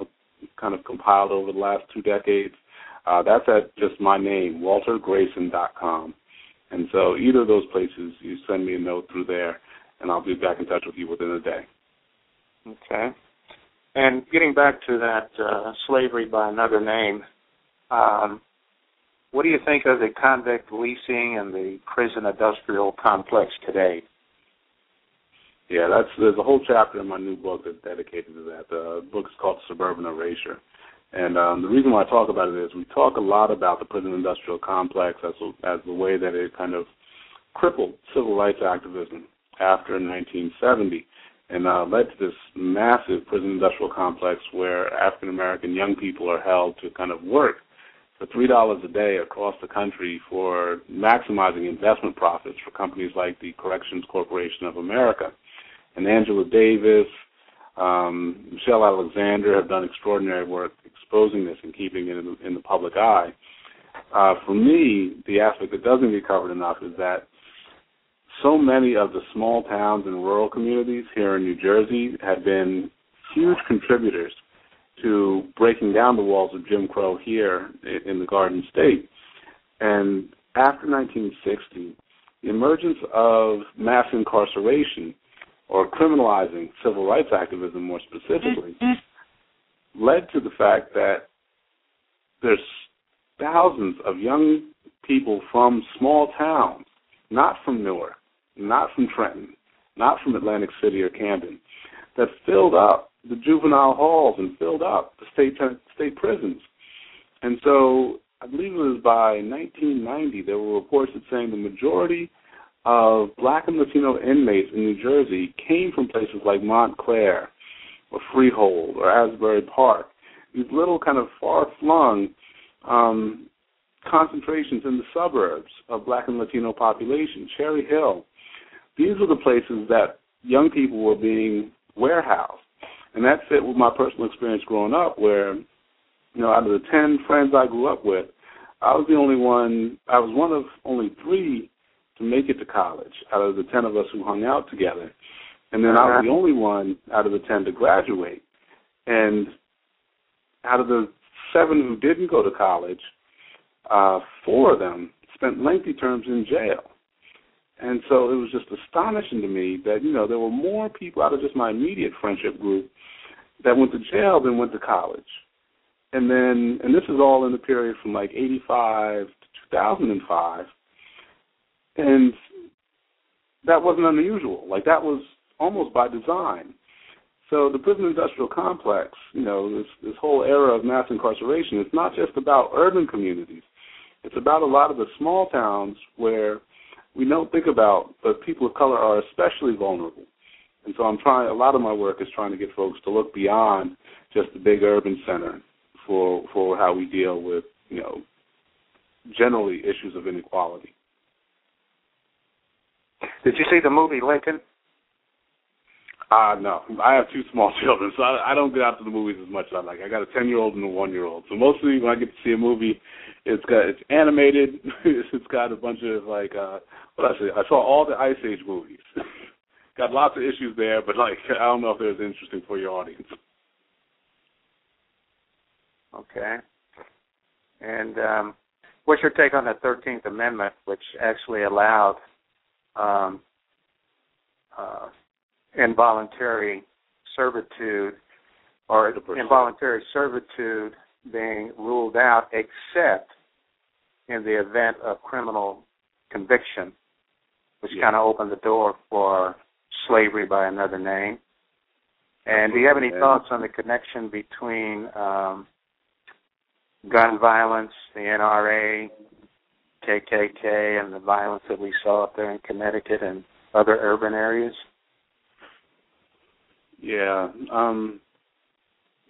kind of compiled over the last 2 decades. That's at just my name, WalterGreason.com. And so either of those places, you send me a note through there, and I'll be back in touch with you within a day. Okay. And getting back to that Slavery by Another Name, what do you think of the convict leasing and the prison industrial complex today? Yeah, there's a whole chapter in my new book that's dedicated to that. The book is called Suburban Erasure. And the reason why I talk about it is we talk a lot about the prison industrial complex as the way that it kind of crippled civil rights activism after 1970, and led to this massive prison industrial complex where African-American young people are held to kind of work for $3 a day across the country for maximizing investment profits for companies like the Corrections Corporation of America. And Angela Davis, Michelle Alexander have done extraordinary work exposing this and keeping it in the public eye. For me, the aspect that doesn't get covered enough is that so many of the small towns and rural communities here in New Jersey have been huge contributors to breaking down the walls of Jim Crow here in the Garden State. And after 1960, the emergence of mass incarceration, or criminalizing civil rights activism more specifically, led to the fact that there's thousands of young people from small towns, not from Newark, not from Trenton, not from Atlantic City or Camden, that filled up the juvenile halls and filled up the state prisons. And so I believe it was by 1990 there were reports that saying the majority of black and Latino inmates in New Jersey came from places like Montclair or Freehold or Asbury Park, these little kind of far-flung concentrations in the suburbs of black and Latino population, Cherry Hill. These were the places that young people were being warehoused. And that fit with my personal experience growing up where, out of the 10 friends I grew up with, I was one of only three to make it to college out of the 10 of us who hung out together. And then I was the only one out of the 10 to graduate. And out of the 7 who didn't go to college, 4 of them spent lengthy terms in jail. And so it was just astonishing to me that, there were more people out of just my immediate friendship group that went to jail than went to college. And this is all in the period from like 85 to 2005. And that wasn't unusual. Like, that was almost by design. So the prison industrial complex, this whole era of mass incarceration, it's not just about urban communities. It's about a lot of the small towns where we don't think about, but people of color are especially vulnerable. And so a lot of my work is trying to get folks to look beyond just the big urban center for how we deal with, generally issues of inequality. Did you see the movie Lincoln? No. I have 2 small children, so I don't get out to the movies as much as I like. I got a 10-year-old and a 1-year-old. So mostly when I get to see a movie, it's animated. It's got a bunch of, I saw all the Ice Age movies. Got lots of issues there, but, I don't know if they're as interesting for your audience. Okay. And what's your take on the 13th Amendment, which actually allowed involuntary servitude or 100%. Involuntary servitude being ruled out except in the event of criminal conviction, which kind of opened the door for slavery by another name. And do you have any thoughts on the connection between gun violence, the NRA, KKK, and the violence that we saw up there in Connecticut and other urban areas? Yeah,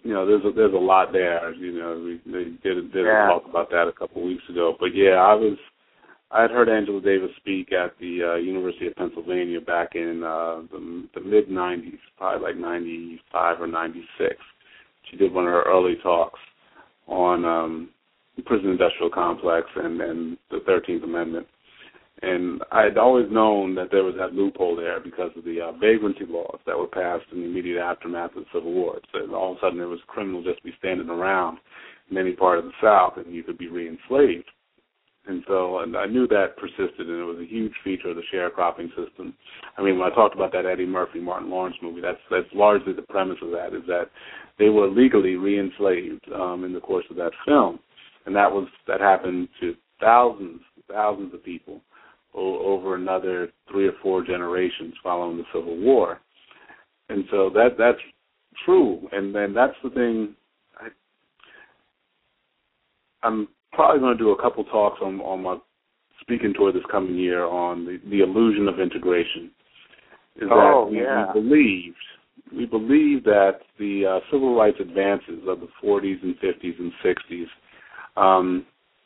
there's a lot there. They did talk about that a couple of weeks ago. But yeah, I had heard Angela Davis speak at the University of Pennsylvania back in the mid '90s, probably like '95 or '96. She did one of her early talks on the prison industrial complex and the 13th Amendment. And I had always known that there was that loophole there because of the vagrancy laws that were passed in the immediate aftermath of the Civil War. So all of a sudden there was criminals just be standing around in any part of the South and you could be re-enslaved. And I knew that persisted, and it was a huge feature of the sharecropping system. I mean, when I talked about that Eddie Murphy, Martin Lawrence movie, that's largely the premise of that, is that they were legally re-enslaved in the course of that film. And that happened to thousands of people over another 3 or 4 generations following the Civil War. And so that's true. And then that's the thing. I'm probably going to do a couple talks on my speaking tour this coming year on the illusion of integration. is that we believe that the civil rights advances of the 40s and 50s and 60s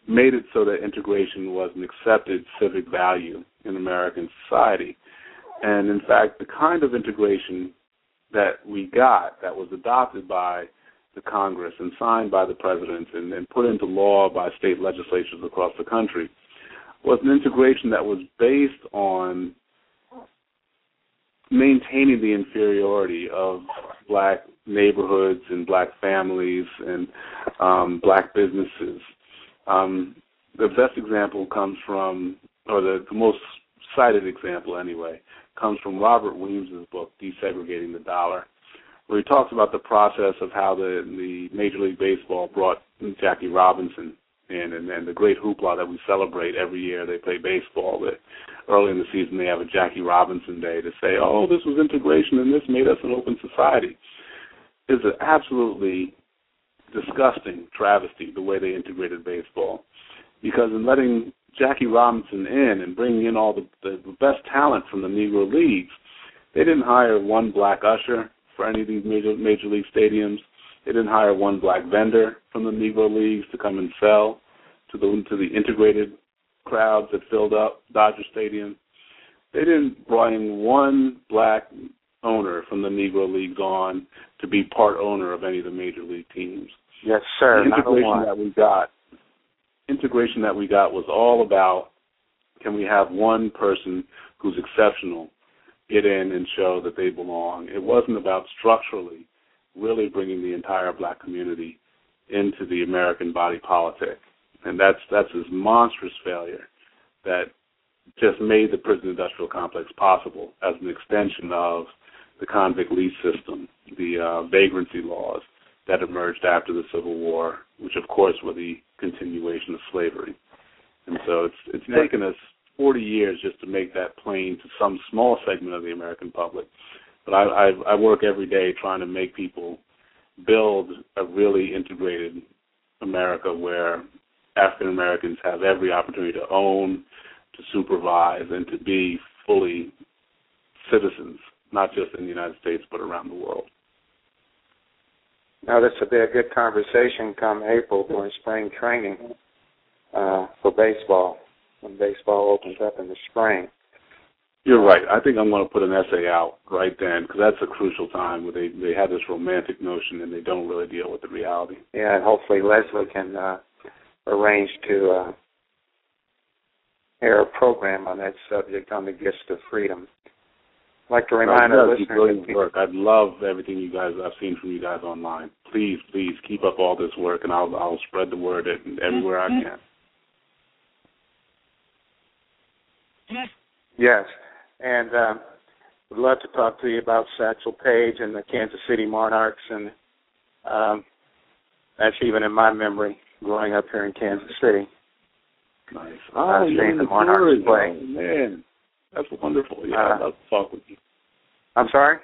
made it so that integration was an accepted civic value in American society. And, in fact, the kind of integration that we got that was adopted by the Congress and signed by the president and put into law by state legislatures across the country was an integration that was based on maintaining the inferiority of black neighborhoods and black families and black businesses. The best example comes from, or the most cited example anyway, comes from Robert Weems's book, Desegregating the Dollar, where he talks about the process of how the Major League Baseball brought Jackie Robinson in and the great hoopla that we celebrate every year they play baseball. That early in the season they have a Jackie Robinson Day to say, oh, this was integration and this made us an open society. It's an absolutely disgusting travesty the way they integrated baseball, because in letting Jackie Robinson in and bringing in all the best talent from the Negro Leagues, they didn't hire one black usher for any of these major league stadiums. They didn't hire one black vendor from the Negro Leagues to come and sell to the integrated crowds that filled up Dodger Stadium. They didn't bring in one black owner from the Negro Leagues on to be part owner of any of the major league teams. Yes, sir. The integration that we got was all about, can we have one person who's exceptional get in and show that they belong? It wasn't about structurally really bringing the entire black community into the American body politic. And that's this monstrous failure that just made the prison industrial complex possible as an extension of the convict lease system, the vagrancy laws that emerged after the Civil War, which, of course, were the continuation of slavery. And so it's taken us 40 years just to make that plain to some small segment of the American public. But I work every day trying to make people build a really integrated America where African Americans have every opportunity to own, to supervise, and to be fully citizens, not just in the United States but around the world. Now, this will be a good conversation come April during spring training for baseball, when baseball opens up in the spring. You're right. I think I'm going to put an essay out right then, because that's a crucial time where they have this romantic notion and they don't really deal with the reality. Yeah, and hopefully Leslie can arrange to air a program on that subject on the gifts of freedom. I'd like to remind our listeners. I love everything you guys I've seen from you guys online. Please, please keep up all this work, and I'll spread the word everywhere I can. Yes, and would love to talk to you about Satchel Paige and the Kansas City Monarchs, and that's even in my memory growing up here in Kansas City. Nice. I've seen the Monarchs play. Oh, man. That's wonderful. Yeah, I'd love to talk with you. I'm sorry?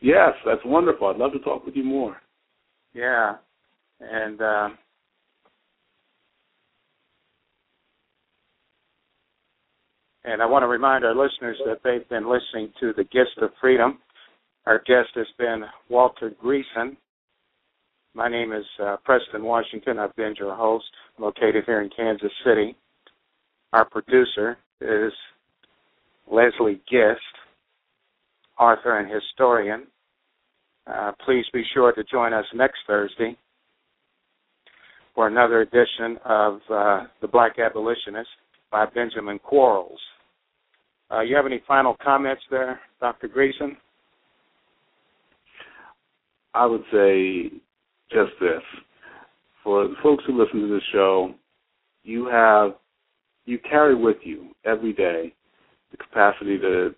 Yes, that's wonderful. I'd love to talk with you more. Yeah, and I want to remind our listeners that they've been listening to The Gifts of Freedom. Our guest has been Walter Greason. My name is Preston Washington. I've been your host, located here in Kansas City. Our producer is Leslie Gist, author and historian. Please be sure to join us next Thursday for another edition of The Black Abolitionist by Benjamin Quarles. You have any final comments there, Dr. Greason? I would say just this. For the folks who listen to this show, you carry with you every day the capacity to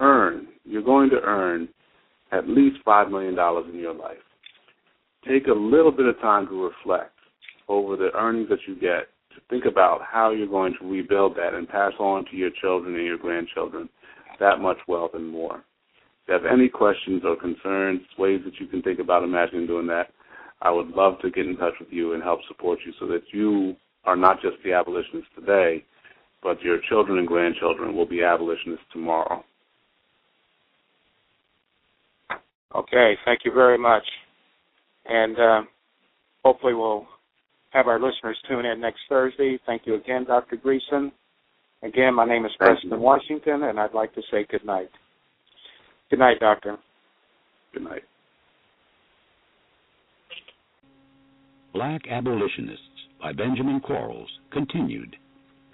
earn. You're going to earn at least $5 million in your life. Take a little bit of time to reflect over the earnings that you get, to think about how you're going to rebuild that and pass on to your children and your grandchildren that much wealth and more. If you have any questions or concerns, ways that you can think about imagining doing that, I would love to get in touch with you and help support you so that you are not just the abolitionist today, but your children and grandchildren will be abolitionists tomorrow. Okay, thank you very much. And hopefully we'll have our listeners tune in next Thursday. Thank you again, Dr. Greason. Again, my name is Preston Washington, and I'd like to say good night. Good night, Doctor. Good night. Black Abolitionists by Benjamin Quarles, continued.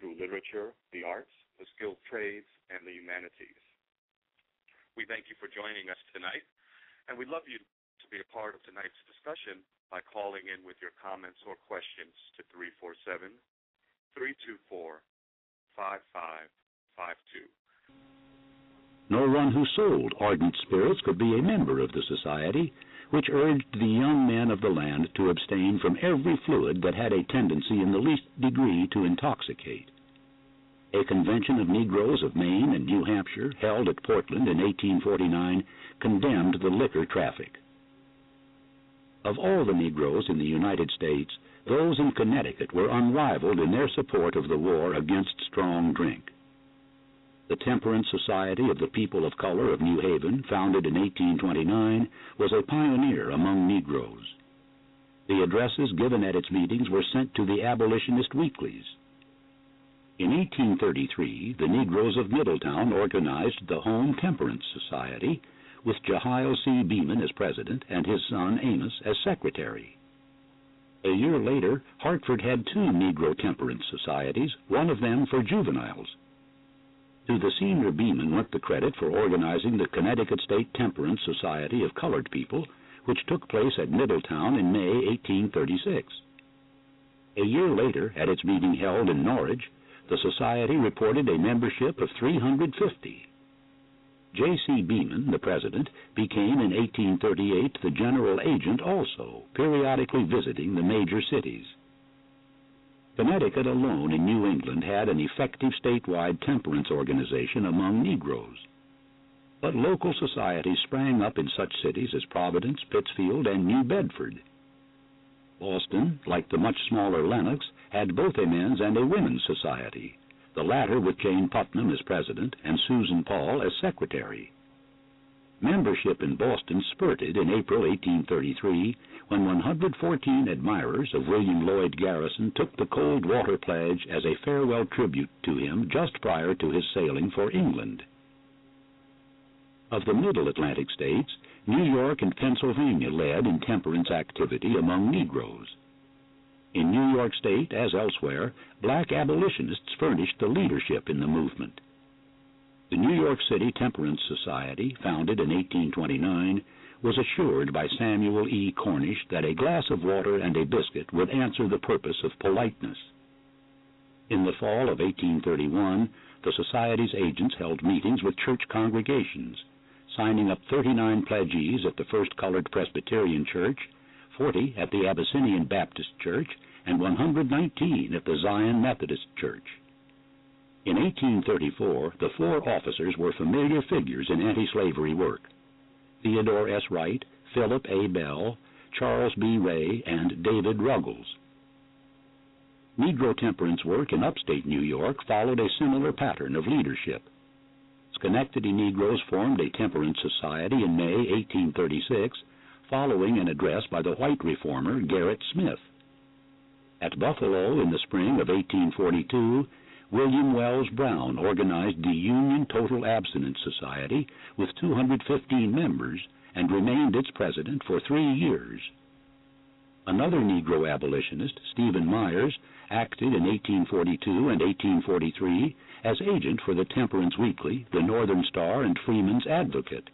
through literature, the arts, the skilled trades, and the humanities. We thank you for joining us tonight, and we'd love you to be a part of tonight's discussion by calling in with your comments or questions to 347-324-5552. Nor one who sold ardent spirits could be a member of the society, which urged the young men of the land to abstain from every fluid that had a tendency in the least degree to intoxicate. A convention of Negroes of Maine and New Hampshire, held at Portland in 1849, condemned the liquor traffic. Of all the Negroes in the United States, those in Connecticut were unrivaled in their support of the war against strong drink. The Temperance Society of the People of Color of New Haven, founded in 1829, was a pioneer among Negroes. The addresses given at its meetings were sent to the abolitionist weeklies. In 1833, the Negroes of Middletown organized the Home Temperance Society, with Jehiel C. Beaman as president and his son Amos as secretary. A year later, Hartford had two Negro temperance societies, one of them for juveniles. To the senior Beaman went the credit for organizing the Connecticut State Temperance Society of Colored People, which took place at Middletown in May 1836. A year later, at its meeting held in Norwich, the society reported a membership of 350. J.C. Beaman, the president, became in 1838 the general agent also, periodically visiting the major cities. Connecticut alone in New England had an effective statewide temperance organization among Negroes. But local societies sprang up in such cities as Providence, Pittsfield, and New Bedford. Boston, like the much smaller Lenox, had both a men's and a women's society, the latter with Jane Putnam as president and Susan Paul as secretary. Membership in Boston spurted in April 1833 when 114 admirers of William Lloyd Garrison took the Cold Water Pledge as a farewell tribute to him just prior to his sailing for England. Of the Middle Atlantic states, New York and Pennsylvania led in temperance activity among Negroes. In New York State, as elsewhere, black abolitionists furnished the leadership in the movement. The New York City Temperance Society, founded in 1829, was assured by Samuel E. Cornish that a glass of water and a biscuit would answer the purpose of politeness. In the fall of 1831, the society's agents held meetings with church congregations, signing up 39 pledgees at the First Colored Presbyterian Church, 40 at the Abyssinian Baptist Church, and 119 at the Zion Methodist Church. In 1834, the four officers were familiar figures in anti-slavery work: Theodore S. Wright, Philip A. Bell, Charles B. Ray, and David Ruggles. Negro temperance work in upstate New York followed a similar pattern of leadership. Schenectady Negroes formed a temperance society in May 1836, following an address by the white reformer Gerrit Smith. At Buffalo in the spring of 1842, William Wells Brown organized the Union Total Abstinence Society with 215 members and remained its president for 3 years. Another Negro abolitionist, Stephen Myers, acted in 1842 and 1843 as agent for the Temperance Weekly, the Northern Star, and Freeman's Advocate.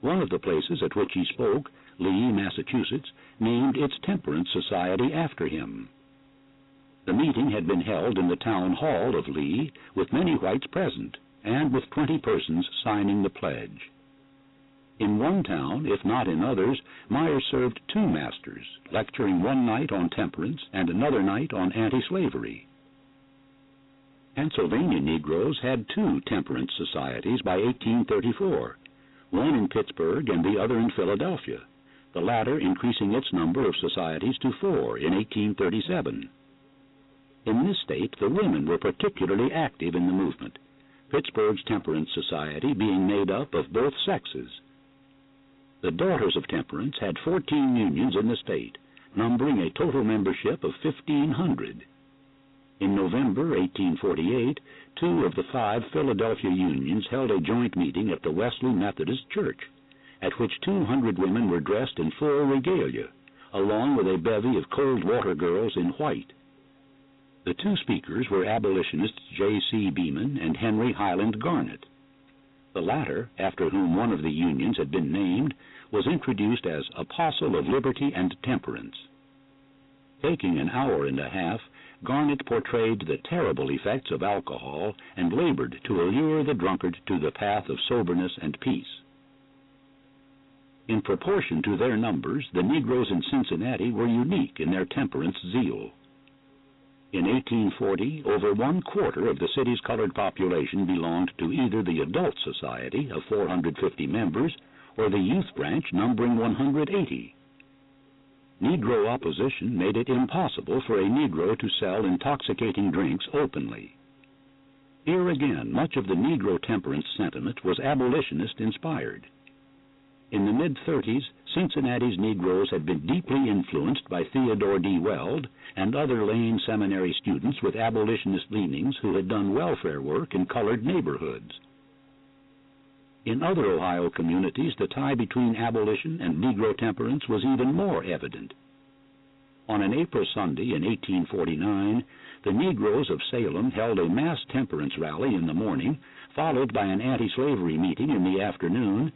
One of the places at which he spoke, Lee, Massachusetts, named its temperance society after him. The meeting had been held in the town hall of Lee, with many whites present, and with 20 persons signing the pledge. In one town, if not in others, Myers served two masters, lecturing one night on temperance and another night on anti-slavery. Pennsylvania Negroes had two temperance societies by 1834, one in Pittsburgh and the other in Philadelphia, the latter increasing its number of societies to four in 1837. In this state, the women were particularly active in the movement, Pittsburgh's temperance society being made up of both sexes. The Daughters of Temperance had 14 unions in the state, numbering a total membership of 1,500. In November 1848, two of the five Philadelphia unions held a joint meeting at the Wesley Methodist Church, at which 200 women were dressed in full regalia, along with a bevy of cold water girls in white. The two speakers were abolitionists J.C. Beeman and Henry Highland Garnet. The latter, after whom one of the unions had been named, was introduced as Apostle of Liberty and Temperance. Taking an hour and a half, Garnet portrayed the terrible effects of alcohol and labored to allure the drunkard to the path of soberness and peace. In proportion to their numbers, the Negroes in Cincinnati were unique in their temperance zeal. In 1840, over one-quarter of the city's colored population belonged to either the adult society of 450 members or the youth branch numbering 180. Negro opposition made it impossible for a Negro to sell intoxicating drinks openly. Here again, much of the Negro temperance sentiment was abolitionist-inspired. In the mid-30s, Cincinnati's Negroes had been deeply influenced by Theodore D. Weld and other Lane Seminary students with abolitionist leanings who had done welfare work in colored neighborhoods. In other Ohio communities, the tie between abolition and Negro temperance was even more evident. On an April Sunday in 1849, the Negroes of Salem held a mass temperance rally in the morning, followed by an anti-slavery meeting in the afternoon,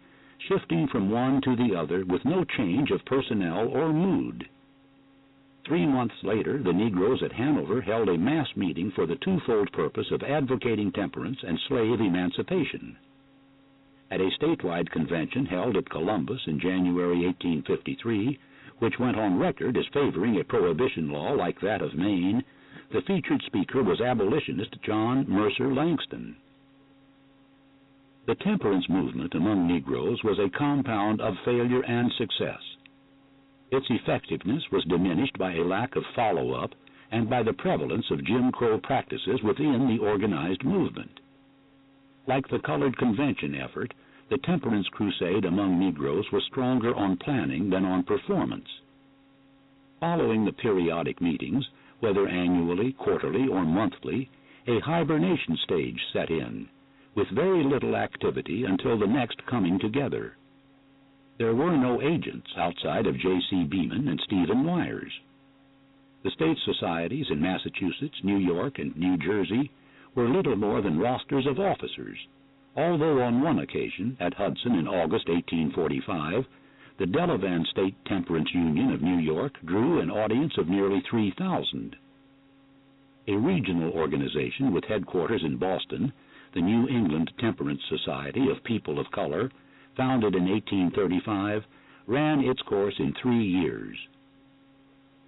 shifting from one to the other with no change of personnel or mood. 3 months later, the Negroes at Hanover held a mass meeting for the twofold purpose of advocating temperance and slave emancipation. At a statewide convention held at Columbus in January 1853, which went on record as favoring a prohibition law like that of Maine, the featured speaker was abolitionist John Mercer Langston. The temperance movement among Negroes was a compound of failure and success. Its effectiveness was diminished by a lack of follow-up and by the prevalence of Jim Crow practices within the organized movement. Like the colored convention effort, the temperance crusade among Negroes was stronger on planning than on performance. Following the periodic meetings, whether annually, quarterly, or monthly, a hibernation stage set in, with very little activity until the next coming together. There were no agents outside of J.C. Beeman and Stephen Myers. The state societies in Massachusetts, New York, and New Jersey were little more than rosters of officers, although on one occasion, at Hudson in August 1845, the Delavan State Temperance Union of New York drew an audience of nearly 3,000. A regional organization with headquarters in Boston, the New England Temperance Society of People of Color, founded in 1835, ran its course in 3 years.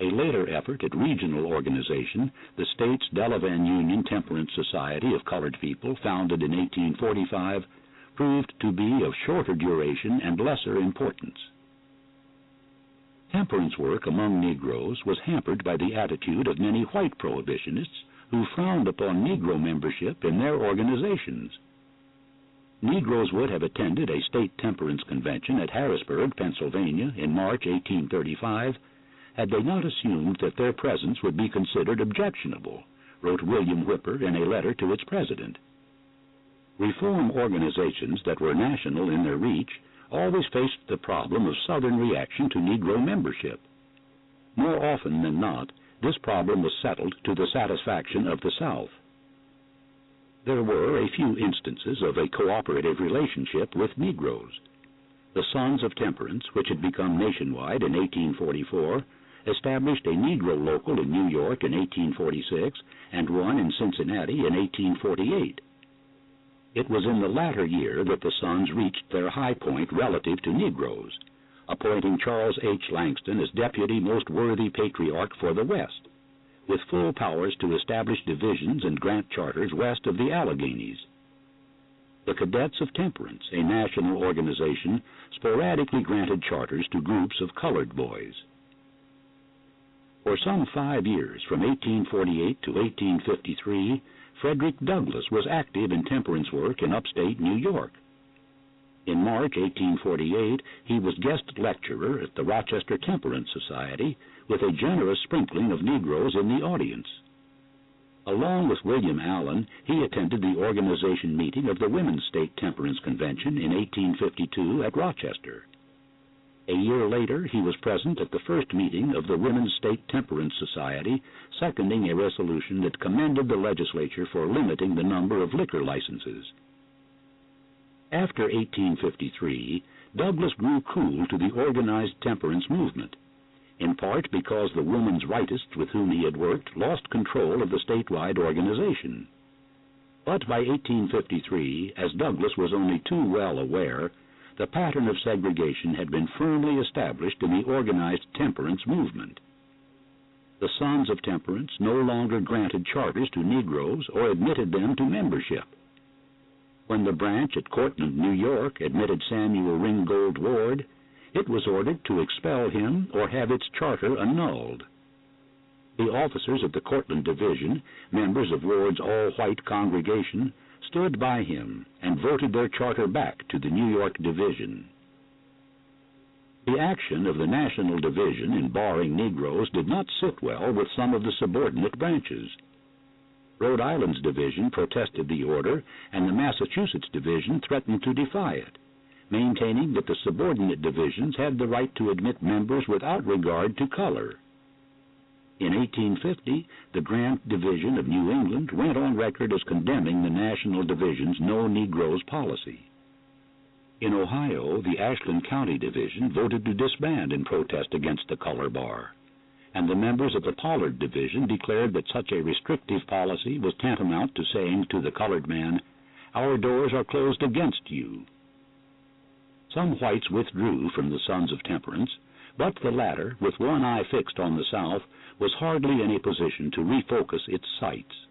A later effort at regional organization, the state's Delavan Union Temperance Society of Colored People, founded in 1845, proved to be of shorter duration and lesser importance. Temperance work among Negroes was hampered by the attitude of many white prohibitionists who frowned upon Negro membership in their organizations. Negroes would have attended a state temperance convention at Harrisburg, Pennsylvania, in March 1835, had they not assumed that their presence would be considered objectionable, wrote William Whipper in a letter to its president. Reform organizations that were national in their reach always faced the problem of Southern reaction to Negro membership. More often than not, this problem was settled to the satisfaction of the South. There were a few instances of a cooperative relationship with Negroes. The Sons of Temperance, which had become nationwide in 1844, established a Negro local in New York in 1846 and one in Cincinnati in 1848. It was in the latter year that the Sons reached their high point relative to Negroes, appointing Charles H. Langston as Deputy Most Worthy Patriarch for the West, with full powers to establish divisions and grant charters west of the Alleghenies. The Cadets of Temperance, a national organization, sporadically granted charters to groups of colored boys. For some 5 years, from 1848 to 1853, Frederick Douglass was active in temperance work in upstate New York. In March 1848, he was guest lecturer at the Rochester Temperance Society, with a generous sprinkling of Negroes in the audience. Along with William Allen, he attended the organization meeting of the Women's State Temperance Convention in 1852 at Rochester. A year later, he was present at the first meeting of the Women's State Temperance Society, seconding a resolution that commended the legislature for limiting the number of liquor licenses. After 1853, Douglass grew cool to the organized temperance movement, in part because the women's rightists with whom he had worked lost control of the statewide organization. But by 1853, as Douglass was only too well aware, the pattern of segregation had been firmly established in the organized temperance movement. The Sons of Temperance no longer granted charters to Negroes or admitted them to membership. When the branch at Cortland, New York, admitted Samuel Ringgold Ward, it was ordered to expel him or have its charter annulled. The officers of the Cortland Division, members of Ward's all-white congregation, stood by him and voted their charter back to the New York Division. The action of the National Division in barring Negroes did not sit well with some of the subordinate branches. Rhode Island's division protested the order, and the Massachusetts division threatened to defy it, maintaining that the subordinate divisions had the right to admit members without regard to color. In 1850, the Grant Division of New England went on record as condemning the National Division's No Negroes policy. In Ohio, the Ashland County Division voted to disband in protest against the color bar, and the members of the Pollard Division declared that such a restrictive policy was tantamount to saying to the colored man, "Our doors are closed against you." Some whites withdrew from the Sons of Temperance, but the latter, with one eye fixed on the South, was hardly in a position to refocus its sights.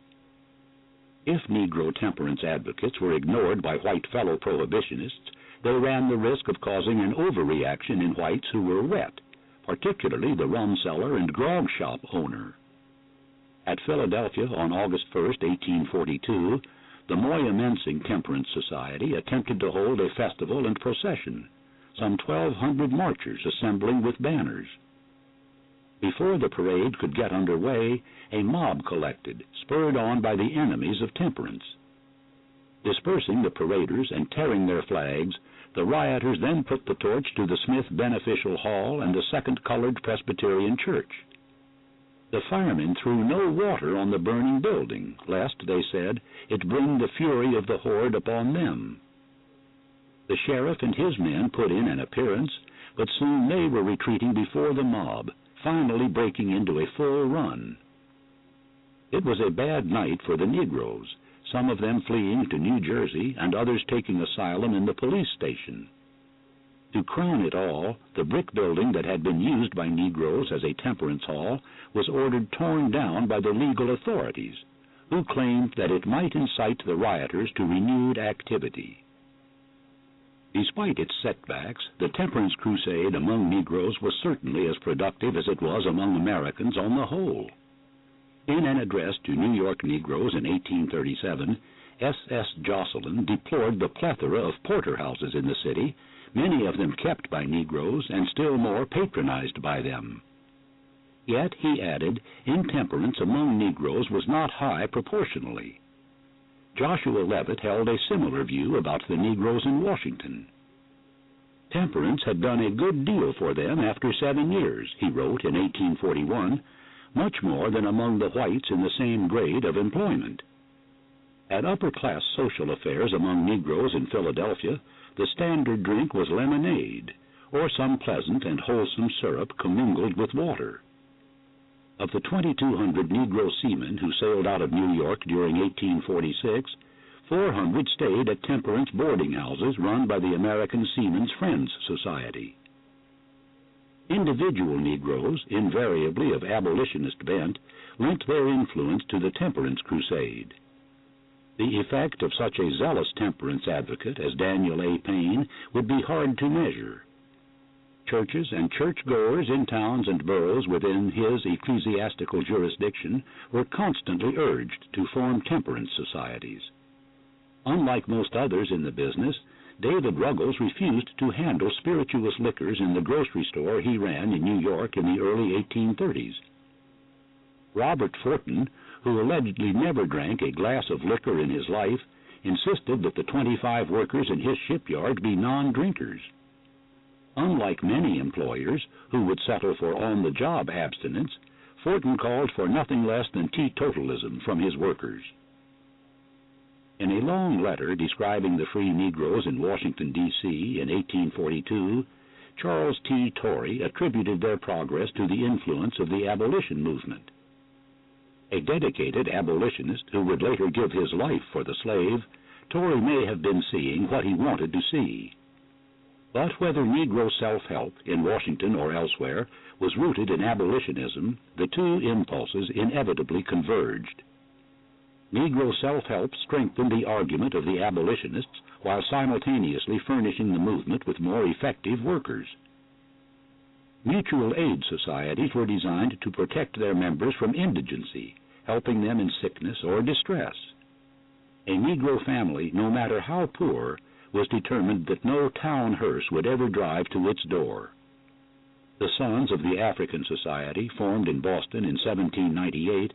If Negro temperance advocates were ignored by white fellow prohibitionists, they ran the risk of causing an overreaction in whites who were wet, particularly the rum seller and grog shop owner. At Philadelphia on August 1, 1842, the Moyamensing Temperance Society attempted to hold a festival and procession, some 1,200 marchers assembling with banners. Before the parade could get under way, a mob collected, spurred on by the enemies of temperance. Dispersing the paraders and tearing their flags, the rioters then put the torch to the Smith Beneficial Hall and the Second Colored Presbyterian Church. The firemen threw no water on the burning building, lest, they said, it bring the fury of the horde upon them. The sheriff and his men put in an appearance, but soon they were retreating before the mob, finally breaking into a full run. It was a bad night for the Negroes, some of them fleeing to New Jersey and others taking asylum in the police station. To crown it all, the brick building that had been used by Negroes as a temperance hall was ordered torn down by the legal authorities, who claimed that it might incite the rioters to renewed activity. Despite its setbacks, the temperance crusade among Negroes was certainly as productive as it was among Americans on the whole. In an address to New York Negroes in 1837, S.S. Josselyn deplored the plethora of porterhouses in the city, many of them kept by Negroes and still more patronized by them. Yet, he added, intemperance among Negroes was not high proportionally. Joshua Leavitt held a similar view about the Negroes in Washington. Temperance had done a good deal for them after 7 years, he wrote in 1841, much more than among the whites in the same grade of employment. At upper-class social affairs among Negroes in Philadelphia, the standard drink was lemonade, or some pleasant and wholesome syrup commingled with water. Of the 2,200 Negro seamen who sailed out of New York during 1846, 400 stayed at temperance boarding houses run by the American Seamen's Friends Society. Individual Negroes, invariably of abolitionist bent, lent their influence to the temperance crusade. The effect of such a zealous temperance advocate as Daniel A. Payne would be hard to measure. Churches and churchgoers in towns and boroughs within his ecclesiastical jurisdiction were constantly urged to form temperance societies. Unlike most others in the business, David Ruggles refused to handle spirituous liquors in the grocery store he ran in New York in the early 1830s. Robert Fortin, who allegedly never drank a glass of liquor in his life, insisted that the 25 workers in his shipyard be non-drinkers. Unlike many employers, who would settle for on-the-job abstinence, Fortin called for nothing less than teetotalism from his workers. In a long letter describing the free Negroes in Washington, D.C. in 1842, Charles T. Torrey attributed their progress to the influence of the abolition movement. A dedicated abolitionist who would later give his life for the slave, Torrey may have been seeing what he wanted to see. But whether Negro self-help, in Washington or elsewhere, was rooted in abolitionism, the two impulses inevitably converged. Negro self-help strengthened the argument of the abolitionists while simultaneously furnishing the movement with more effective workers. Mutual aid societies were designed to protect their members from indigency, helping them in sickness or distress. A Negro family, no matter how poor, was determined that no town hearse would ever drive to its door. The Sons of the African Society, formed in Boston in 1798,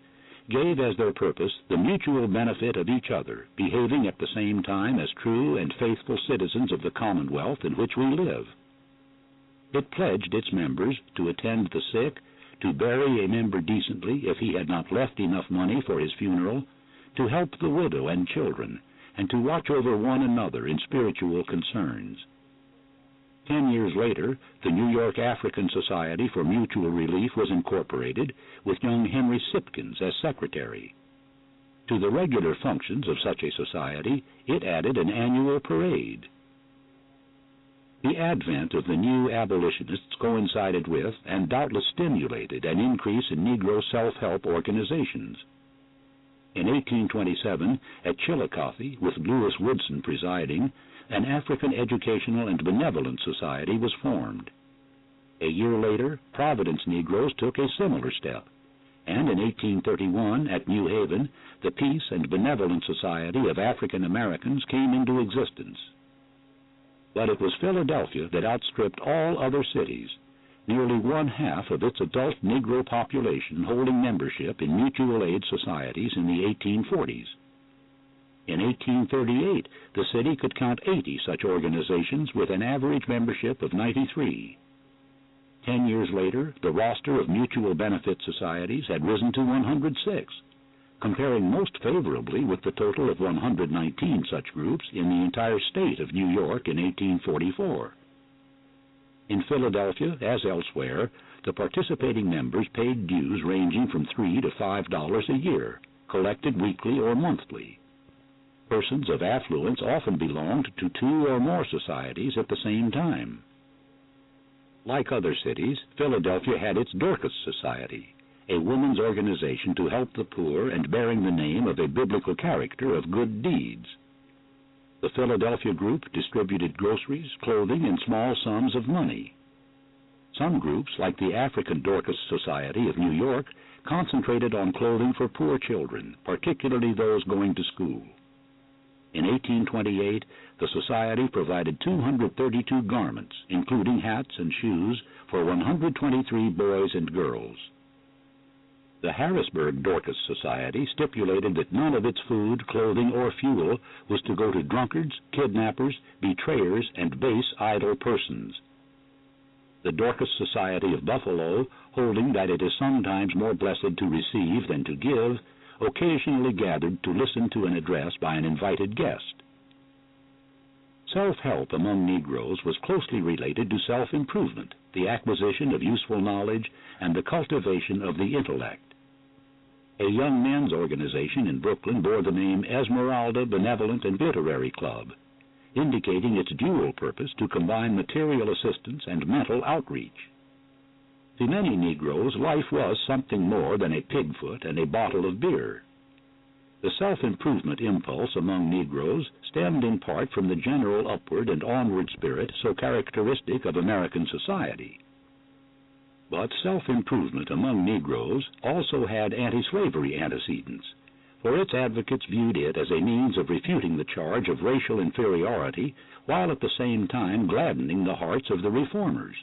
gave as their purpose the mutual benefit of each other, behaving at the same time as true and faithful citizens of the Commonwealth in which we live. It pledged its members to attend the sick, to bury a member decently if he had not left enough money for his funeral, to help the widow and children, and to watch over one another in spiritual concerns. 10 years later, the New York African Society for Mutual Relief was incorporated, with young Henry Sipkins as secretary. To the regular functions of such a society, it added an annual parade. The advent of the new abolitionists coincided with, and doubtless stimulated, an increase in Negro self-help organizations. In 1827, at Chillicothe, with Lewis Woodson presiding, an African Educational and Benevolent Society was formed. A year later, Providence Negroes took a similar step, and in 1831, at New Haven, the Peace and Benevolent Society of African Americans came into existence. But it was Philadelphia that outstripped all other cities, nearly one-half of its adult Negro population holding membership in mutual aid societies in the 1840s. In 1838, the city could count 80 such organizations with an average membership of 93. 10 years later, the roster of mutual benefit societies had risen to 106, comparing most favorably with the total of 119 such groups in the entire state of New York in 1844. In Philadelphia, as elsewhere, the participating members paid dues ranging from $3 to $5 a year, collected weekly or monthly. Persons of affluence often belonged to two or more societies at the same time. Like other cities, Philadelphia had its Dorcas Society, a woman's organization to help the poor and bearing the name of a biblical character of good deeds. The Philadelphia group distributed groceries, clothing, and small sums of money. Some groups, like the African Dorcas Society of New York, concentrated on clothing for poor children, particularly those going to school. In 1828, the Society provided 232 garments, including hats and shoes, for 123 boys and girls. The Harrisburg Dorcas Society stipulated that none of its food, clothing, or fuel was to go to drunkards, kidnappers, betrayers, and base idle persons. The Dorcas Society of Buffalo, holding that it is sometimes more blessed to receive than to give, occasionally gathered to listen to an address by an invited guest. Self-help among Negroes was closely related to self-improvement, the acquisition of useful knowledge, and the cultivation of the intellect. A young men's organization in Brooklyn bore the name Esmeralda Benevolent and Literary Club, indicating its dual purpose to combine material assistance and mental outreach. To many Negroes, life was something more than a pigfoot and a bottle of beer. The self-improvement impulse among Negroes stemmed in part from the general upward and onward spirit so characteristic of American society. But self-improvement among Negroes also had anti-slavery antecedents, for its advocates viewed it as a means of refuting the charge of racial inferiority while at the same time gladdening the hearts of the reformers.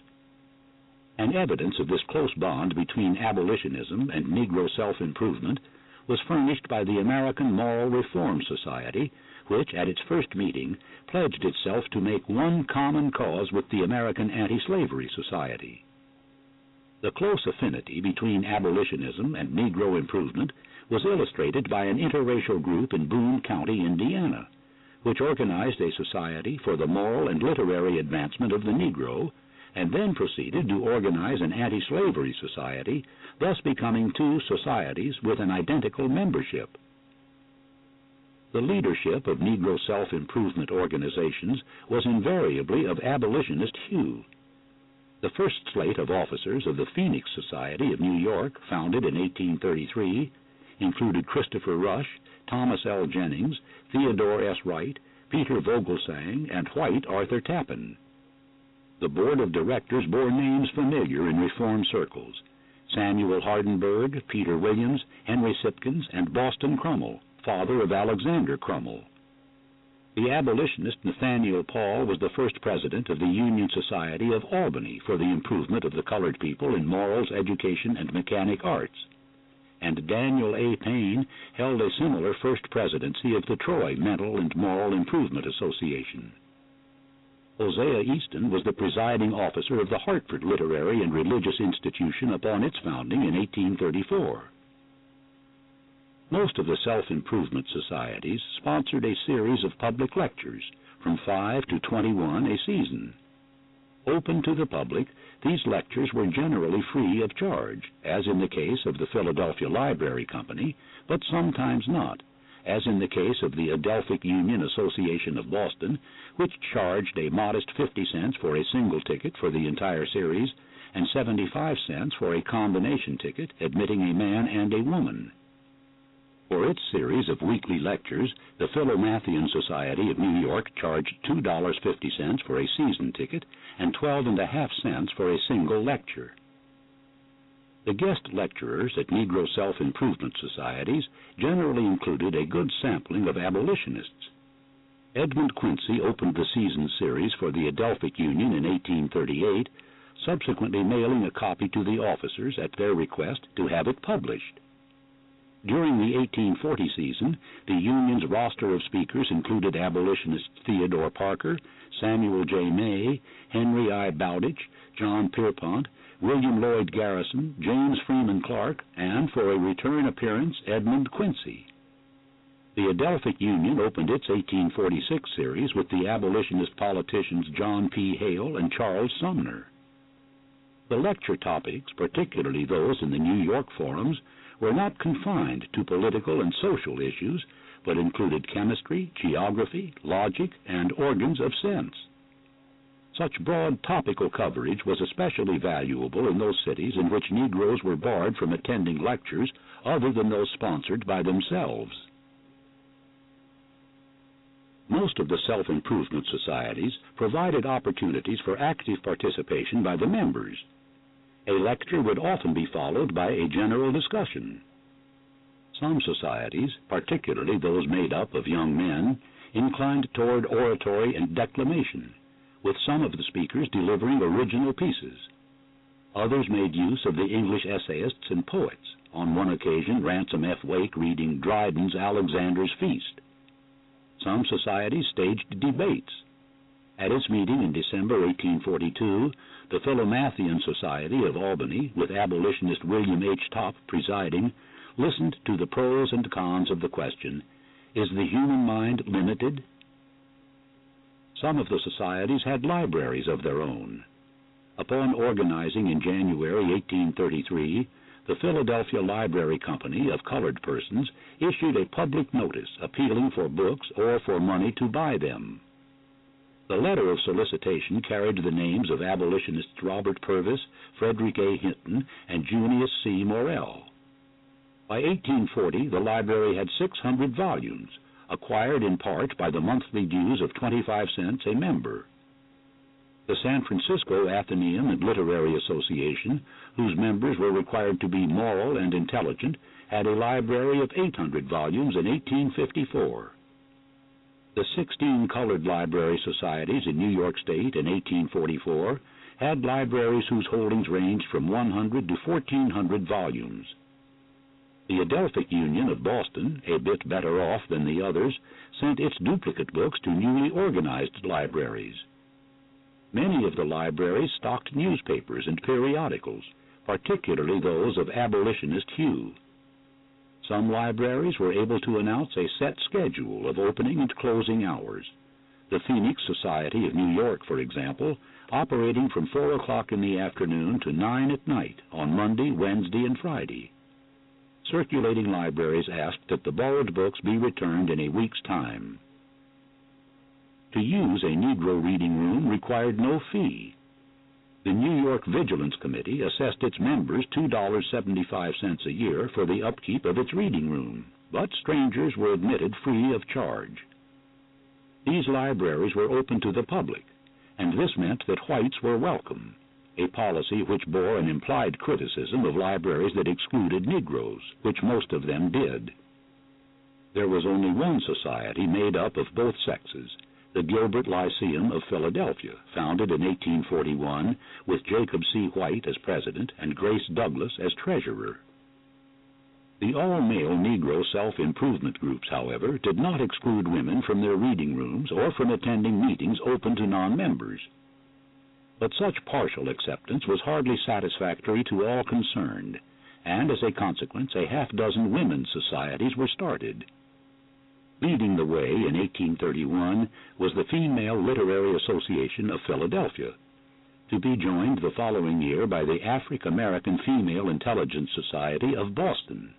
An evidence of this close bond between abolitionism and Negro self-improvement was furnished by the American Moral Reform Society, which, at its first meeting, pledged itself to make one common cause with the American Anti-Slavery Society. The close affinity between abolitionism and Negro improvement was illustrated by an interracial group in Boone County, Indiana, which organized a society for the moral and literary advancement of the Negro, and then proceeded to organize an anti-slavery society, thus becoming two societies with an identical membership. The leadership of Negro self-improvement organizations was invariably of abolitionist hue. The first slate of officers of the Phoenix Society of New York, founded in 1833, included Christopher Rush, Thomas L. Jennings, Theodore S. Wright, Peter Vogelsang, and White Arthur Tappan. The board of directors bore names familiar in reform circles: Samuel Hardenberg, Peter Williams, Henry Sipkins, and Boston Crummell, father of Alexander Crummell. The abolitionist Nathaniel Paul was the first president of the Union Society of Albany for the improvement of the colored people in morals, education, and mechanic arts, and Daniel A. Payne held a similar first presidency of the Troy Mental and Moral Improvement Association. Hosea Easton was the presiding officer of the Hartford Literary and Religious Institution upon its founding in 1834. Most of the self-improvement societies sponsored a series of public lectures, from 5 to 21 a season. Open to the public, these lectures were generally free of charge, as in the case of the Philadelphia Library Company, but sometimes not, as in the case of the Adelphic Union Association of Boston, which charged a modest 50 cents for a single ticket for the entire series and 75 cents for a combination ticket admitting a man and a woman. For its series of weekly lectures, the Philomathean Society of New York charged $2.50 for a season ticket and 12.5 cents for a single lecture. The guest lecturers at Negro self-improvement societies generally included a good sampling of abolitionists. Edmund Quincy opened the season series for the Adelphic Union in 1838, subsequently mailing a copy to the officers at their request to have it published. During the 1840 season, the Union's roster of speakers included abolitionists Theodore Parker, Samuel J. May, Henry I. Bowditch, John Pierpont, William Lloyd Garrison, James Freeman Clark, and, for a return appearance, Edmund Quincy. The Adelphic Union opened its 1846 series with the abolitionist politicians John P. Hale and Charles Sumner. The lecture topics, particularly those in the New York forums, were not confined to political and social issues, but included chemistry, geography, logic, and organs of sense. Such broad topical coverage was especially valuable in those cities in which Negroes were barred from attending lectures other than those sponsored by themselves. Most of the self-improvement societies provided opportunities for active participation by the members. A lecture would often be followed by a general discussion. Some societies, particularly those made up of young men, inclined toward oratory and declamation, with some of the speakers delivering original pieces. Others made use of the English essayists and poets, on one occasion Ransom F. Wake reading Dryden's Alexander's Feast. Some societies staged debates. At its meeting in December 1842, the Philomathean Society of Albany, with abolitionist William H. Topp presiding, listened to the pros and cons of the question, "Is the human mind limited?" Some of the societies had libraries of their own. Upon organizing in January 1833, the Philadelphia Library Company of Colored Persons issued a public notice appealing for books or for money to buy them. The letter of solicitation carried the names of abolitionists Robert Purvis, Frederick A. Hinton, and Junius C. Morrell. By 1840, the library had 600 volumes, acquired in part by the monthly dues of 25 cents a member. The San Francisco Athenaeum and Literary Association, whose members were required to be moral and intelligent, had a library of 800 volumes in 1854. The 16 colored library societies in New York State in 1844 had libraries whose holdings ranged from 100 to 1,400 volumes. The Adelphic Union of Boston, a bit better off than the others, sent its duplicate books to newly organized libraries. Many of the libraries stocked newspapers and periodicals, particularly those of abolitionist hue. Some libraries were able to announce a set schedule of opening and closing hours. The Phoenix Society of New York, for example, operating from 4 o'clock in the afternoon to 9 at night on Monday, Wednesday, and Friday. Circulating libraries asked that the borrowed books be returned in a week's time. To use a Negro reading room required no fee. The New York Vigilance Committee assessed its members $2.75 a year for the upkeep of its reading room, but strangers were admitted free of charge. These libraries were open to the public, and this meant that whites were welcome, a policy which bore an implied criticism of libraries that excluded Negroes, which most of them did. There was only one society made up of both sexes, the Gilbert Lyceum of Philadelphia, founded in 1841, with Jacob C. White as president and Grace Douglass as treasurer. The all-male Negro self-improvement groups, however, did not exclude women from their reading rooms or from attending meetings open to non-members. But such partial acceptance was hardly satisfactory to all concerned, and as a consequence, a half-dozen women's societies were started. Leading the way in 1831 was the Female Literary Association of Philadelphia, to be joined the following year by the African-American Female Intelligence Society of Boston.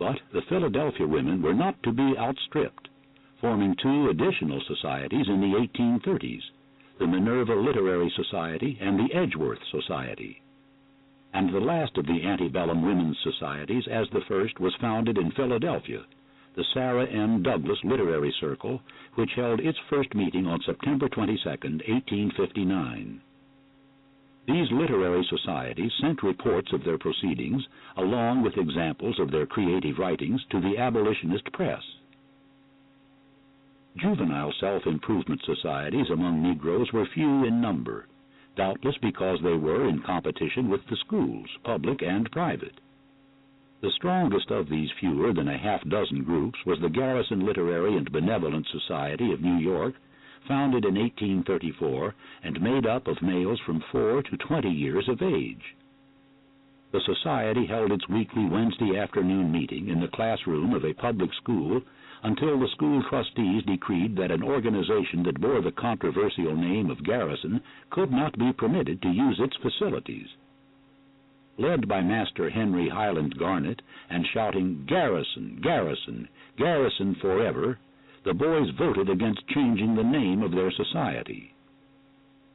But the Philadelphia women were not to be outstripped, forming two additional societies in the 1830s, the Minerva Literary Society and the Edgeworth Society. And the last of the antebellum women's societies, as the first, was founded in Philadelphia, the Sarah M. Douglas Literary Circle, which held its first meeting on September 22, 1859. These literary societies sent reports of their proceedings, along with examples of their creative writings, to the abolitionist press. Juvenile self-improvement societies among Negroes were few in number, doubtless because they were in competition with the schools, public and private. The strongest of these fewer than a half-dozen groups was the Garrison Literary and Benevolent Society of New York, founded in 1834 and made up of males from 4 to 20 years of age. The society held its weekly Wednesday afternoon meeting in the classroom of a public school until the school trustees decreed that an organization that bore the controversial name of Garrison could not be permitted to use its facilities. Led by Master Henry Highland Garnet and shouting, "Garrison, Garrison, Garrison forever," the boys voted against changing the name of their society.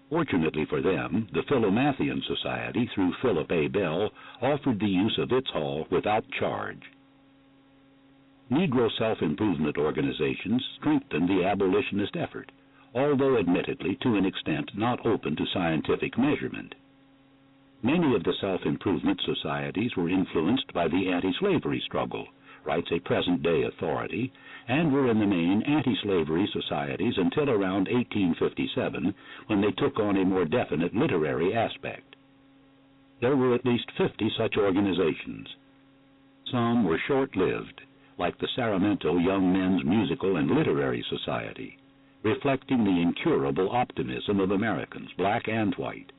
Fortunately for them, the Philomathian Society, through Philip A. Bell, offered the use of its hall without charge. Negro self-improvement organizations strengthened the abolitionist effort, although admittedly to an extent not open to scientific measurement. Many of the self-improvement societies were influenced by the anti-slavery struggle, writes a present-day authority, and were in the main anti-slavery societies until around 1857, when they took on a more definite literary aspect. There were at least 50 such organizations. Some were short-lived, like the Sacramento Young Men's Musical and Literary Society, reflecting the incurable optimism of Americans, black and white.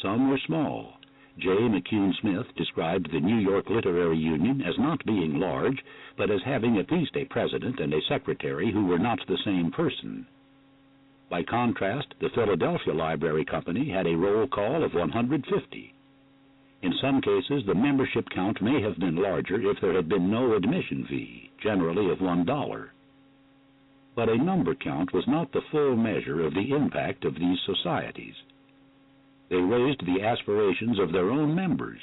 Some were small. J. McCune Smith described the New York Literary Union as not being large, but as having at least a president and a secretary who were not the same person. By contrast, the Philadelphia Library Company had a roll call of 150. In some cases, the membership count may have been larger if there had been no admission fee, generally of $1. But a number count was not the full measure of the impact of these societies. They raised the aspirations of their own members.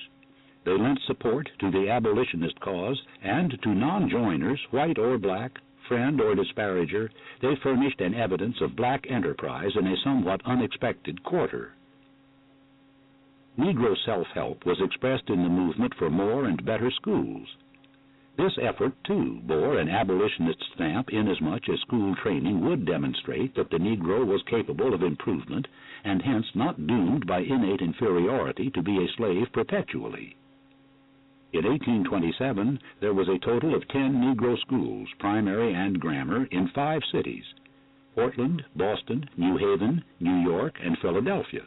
They lent support to the abolitionist cause, and to non-joiners, white or black, friend or disparager, they furnished an evidence of black enterprise in a somewhat unexpected quarter. Negro self-help was expressed in the movement for more and better schools. This effort, too, bore an abolitionist stamp inasmuch as school training would demonstrate that the Negro was capable of improvement and hence not doomed by innate inferiority to be a slave perpetually. In 1827, there was a total of 10 Negro schools, primary and grammar, in 5 cities: Portland, Boston, New Haven, New York, and Philadelphia.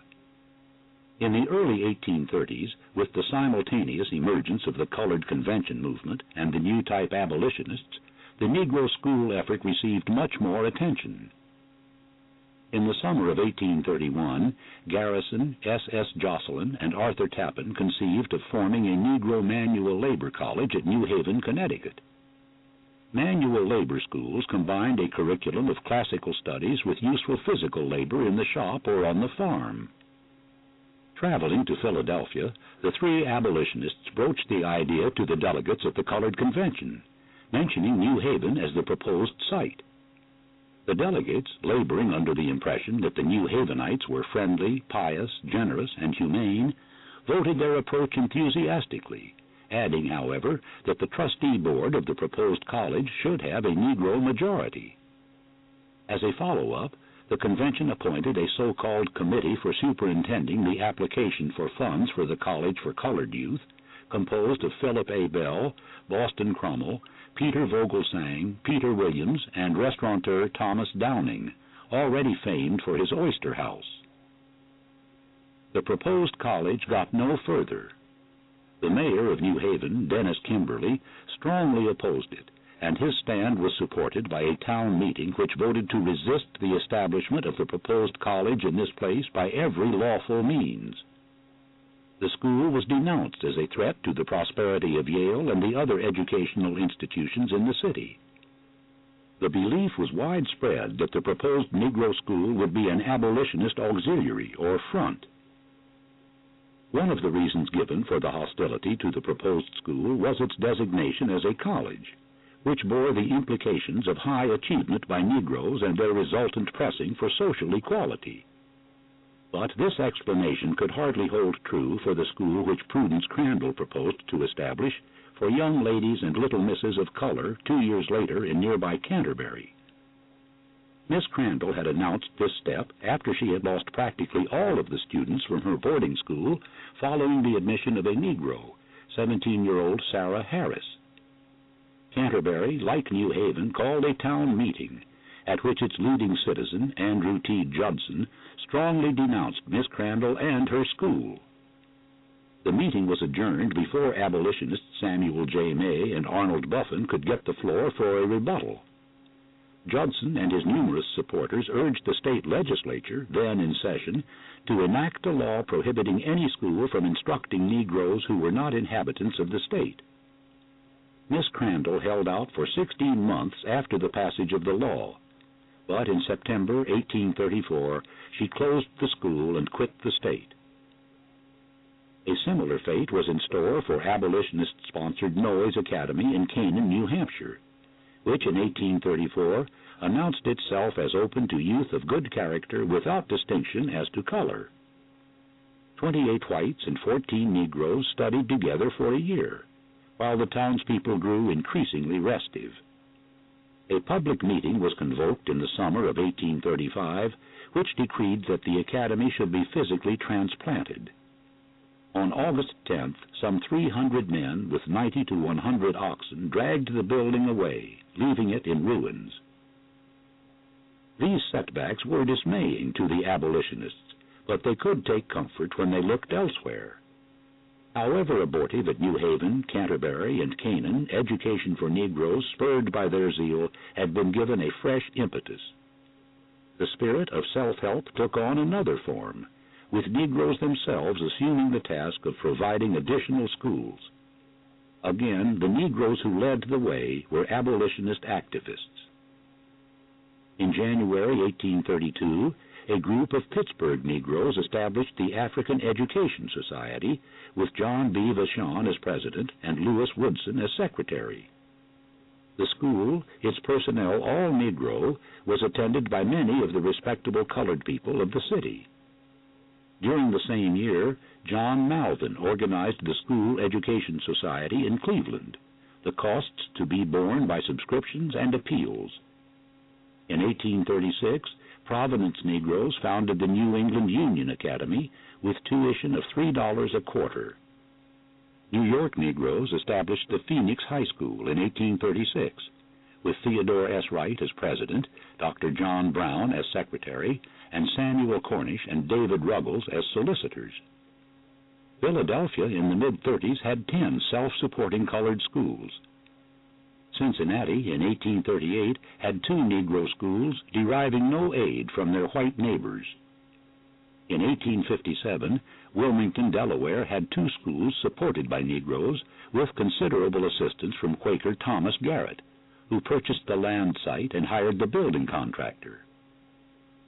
In the early 1830s, with the simultaneous emergence of the colored convention movement and the new type abolitionists, the Negro school effort received much more attention. In the summer of 1831, Garrison, S.S. Jocelyn, and Arthur Tappan conceived of forming a Negro manual labor college at New Haven, Connecticut. Manual labor schools combined a curriculum of classical studies with useful physical labor in the shop or on the farm. Traveling to Philadelphia, the 3 abolitionists broached the idea to the delegates at the colored convention, mentioning New Haven as the proposed site. The delegates, laboring under the impression that the New Havenites were friendly, pious, generous, and humane, voted their approach enthusiastically, adding, however, that the trustee board of the proposed college should have a Negro majority. As a follow-up, the convention appointed a so-called committee for superintending the application for funds for the college for colored youth, composed of Philip A. Bell, Boston Crummell, Peter Vogelsang, Peter Williams, and restaurateur Thomas Downing, already famed for his oyster house. The proposed college got no further. The mayor of New Haven, Dennis Kimberly, strongly opposed it, and his stand was supported by a town meeting which voted to resist the establishment of the proposed college in this place by every lawful means. The school was denounced as a threat to the prosperity of Yale and the other educational institutions in the city. The belief was widespread that the proposed Negro school would be an abolitionist auxiliary or front. One of the reasons given for the hostility to the proposed school was its designation as a college, which bore the implications of high achievement by Negroes and their resultant pressing for social equality. But this explanation could hardly hold true for the school which Prudence Crandall proposed to establish for young ladies and little misses of color 2 years later in nearby Canterbury. Miss Crandall had announced this step after she had lost practically all of the students from her boarding school following the admission of a Negro, 17-year-old Sarah Harris. Canterbury, like New Haven, called a town meeting, at which its leading citizen, Andrew T. Judson, strongly denounced Miss Crandall and her school. The meeting was adjourned before abolitionists Samuel J. May and Arnold Buffin could get the floor for a rebuttal. Judson and his numerous supporters urged the state legislature, then in session, to enact a law prohibiting any school from instructing Negroes who were not inhabitants of the state. Miss Crandall held out for 16 months after the passage of the law, but in September 1834, she closed the school and quit the state. A similar fate was in store for abolitionist-sponsored Noyes Academy in Canaan, New Hampshire, which in 1834 announced itself as open to youth of good character without distinction as to color. 28 whites and 14 Negroes studied together for a year, while the townspeople grew increasingly restive. A public meeting was convoked in the summer of 1835, which decreed that the academy should be physically transplanted. On August 10th, some 300 men with 90 to 100 oxen dragged the building away, leaving it in ruins. These setbacks were dismaying to the abolitionists, but they could take comfort when they looked elsewhere. However abortive at New Haven, Canterbury, and Canaan, education for Negroes, spurred by their zeal, had been given a fresh impetus. The spirit of self-help took on another form, with Negroes themselves assuming the task of providing additional schools. Again, the Negroes who led the way were abolitionist activists. In January 1832, a group of Pittsburgh Negroes established the African Education Society, with John B. Vachon as president and Lewis Woodson as secretary. The school, its personnel all Negro, was attended by many of the respectable colored people of the city. During the same year, John Malvin organized the School Education Society in Cleveland, the costs to be borne by subscriptions and appeals. In 1836, Providence Negroes founded the New England Union Academy with tuition of $3 a quarter. New York Negroes established the Phoenix High School in 1836, with Theodore S. Wright as president, Dr. John Brown as secretary, and Samuel Cornish and David Ruggles as solicitors. Philadelphia in the mid-30s had 10 self-supporting colored schools. Cincinnati in 1838 had 2 Negro schools deriving no aid from their white neighbors. In 1857, Wilmington, Delaware, had 2 schools supported by Negroes with considerable assistance from Quaker Thomas Garrett, who purchased the land site and hired the building contractor.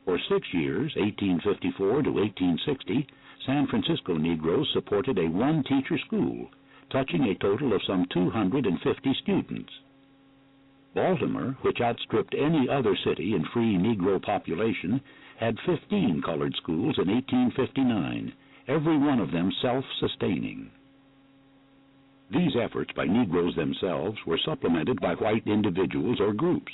For 6 years, 1854 to 1860, San Francisco Negroes supported a 1-teacher school, touching a total of some 250 students. Baltimore, which outstripped any other city in free Negro population, had 15 colored schools in 1859, every one of them self-sustaining. These efforts by Negroes themselves were supplemented by white individuals or groups.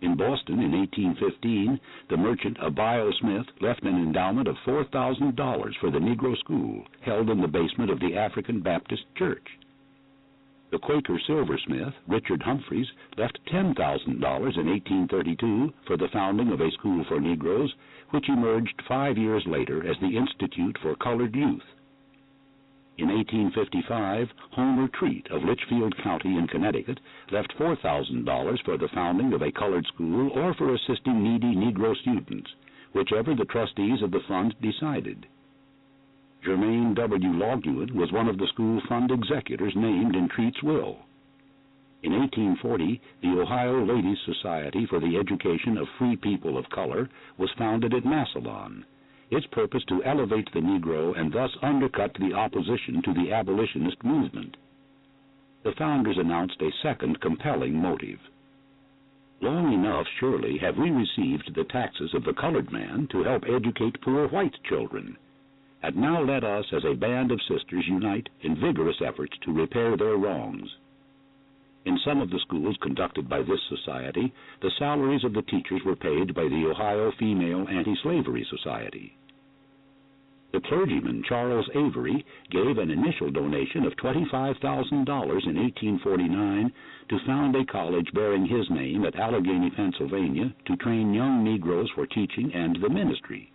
In Boston in 1815, the merchant Abiel Smith left an endowment of $4,000 for the Negro school, held in the basement of the African Baptist Church. The Quaker silversmith, Richard Humphreys, left $10,000 in 1832 for the founding of a school for Negroes, which emerged 5 years later as the Institute for Colored Youth. In 1855, Homer Treat of Litchfield County in Connecticut left $4,000 for the founding of a colored school or for assisting needy Negro students, whichever the trustees of the fund decided. Germaine W. Loguen was one of the school fund executors named in Treat's will. In 1840, the Ohio Ladies' Society for the Education of Free People of Color was founded at Massillon, its purpose to elevate the Negro and thus undercut the opposition to the abolitionist movement. The founders announced a second compelling motive. Long enough, surely, have we received the taxes of the colored man to help educate poor white children. And now let us, as a band of sisters, unite in vigorous efforts to repair their wrongs. In some of the schools conducted by this society, the salaries of the teachers were paid by the Ohio Female Anti-Slavery Society. The clergyman Charles Avery gave an initial donation of $25,000 in 1849 to found a college bearing his name at Allegheny, Pennsylvania, to train young Negroes for teaching and the ministry.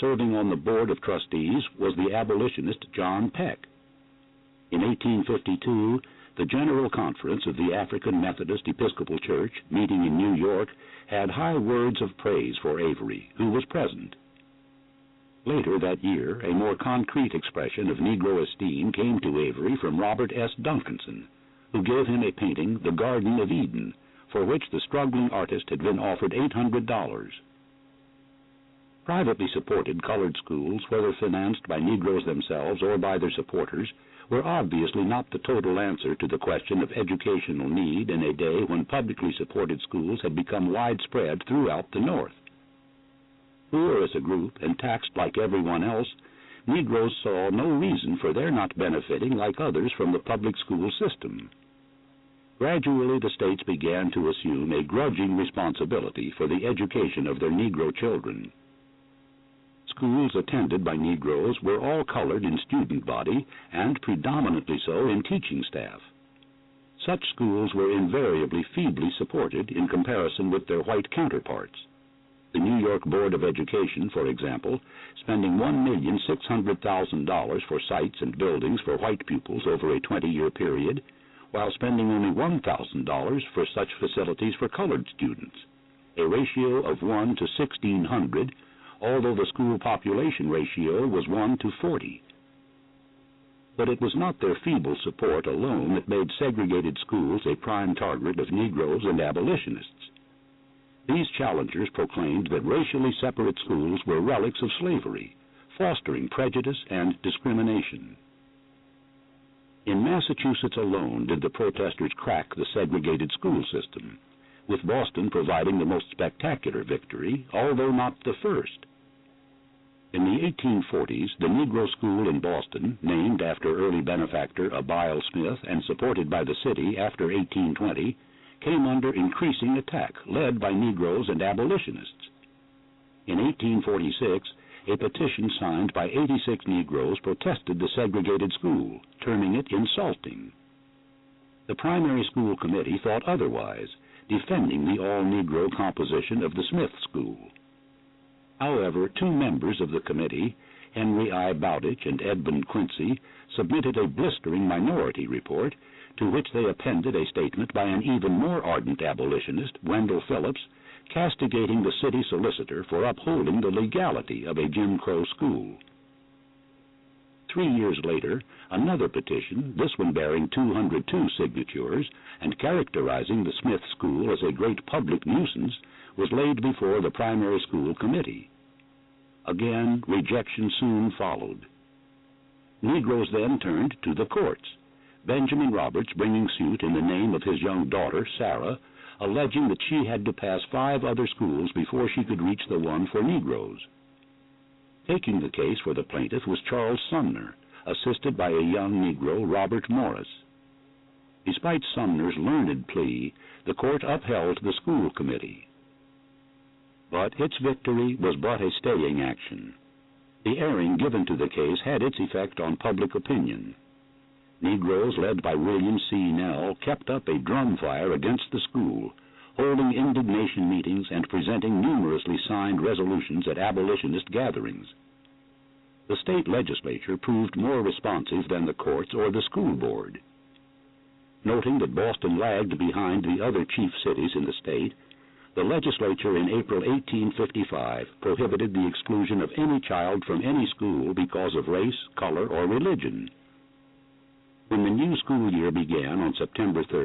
Serving on the board of trustees was the abolitionist John Peck. In 1852, the General Conference of the African Methodist Episcopal Church, meeting in New York, had high words of praise for Avery, who was present. Later that year, a more concrete expression of Negro esteem came to Avery from Robert S. Duncanson, who gave him a painting, The Garden of Eden, for which the struggling artist had been offered $800. Privately supported colored schools, whether financed by Negroes themselves or by their supporters, were obviously not the total answer to the question of educational need in a day when publicly supported schools had become widespread throughout the North. Poor as a group and taxed like everyone else, Negroes saw no reason for their not benefiting like others from the public school system. Gradually, the states began to assume a grudging responsibility for the education of their Negro children. Schools attended by Negroes were all colored in student body and predominantly so in teaching staff. Such schools were invariably feebly supported in comparison with their white counterparts. The New York Board of Education, for example, spending $1,600,000 for sites and buildings for white pupils over a 20-year period, while spending only $1,000 for such facilities for colored students, a ratio of 1 to 1,600, although the school population ratio was 1 to 40. But it was not their feeble support alone that made segregated schools a prime target of Negroes and abolitionists. These challengers proclaimed that racially separate schools were relics of slavery, fostering prejudice and discrimination. In Massachusetts alone did the protesters crack the segregated school system, with Boston providing the most spectacular victory, although not the first. In the 1840s, the Negro school in Boston, named after early benefactor Abiel Smith and supported by the city after 1820, came under increasing attack, led by Negroes and abolitionists. In 1846, a petition signed by 86 Negroes protested the segregated school, terming it insulting. The primary school committee thought otherwise, defending the all-Negro composition of the Smith school. However, two members of the committee, Henry I. Bowditch and Edmund Quincy, submitted a blistering minority report to which they appended a statement by an even more ardent abolitionist, Wendell Phillips, castigating the city solicitor for upholding the legality of a Jim Crow school. 3 years later, another petition, this one bearing 202 signatures and characterizing the Smith school as a great public nuisance, was laid before the primary school committee. Again, rejection soon followed. Negroes then turned to the courts, Benjamin Roberts bringing suit in the name of his young daughter, Sarah, alleging that she had to pass 5 other schools before she could reach the one for Negroes. Taking the case for the plaintiff was Charles Sumner, assisted by a young Negro, Robert Morris. Despite Sumner's learned plea, the court upheld the school committee. But its victory was but a staying action. The airing given to the case had its effect on public opinion. Negroes led by William C. Nell kept up a drum fire against the school, holding indignation meetings and presenting numerously signed resolutions at abolitionist gatherings. The state legislature proved more responsive than the courts or the school board. Noting that Boston lagged behind the other chief cities in the state, the legislature in April 1855 prohibited the exclusion of any child from any school because of race, color, or religion. When the new school year began on September 3,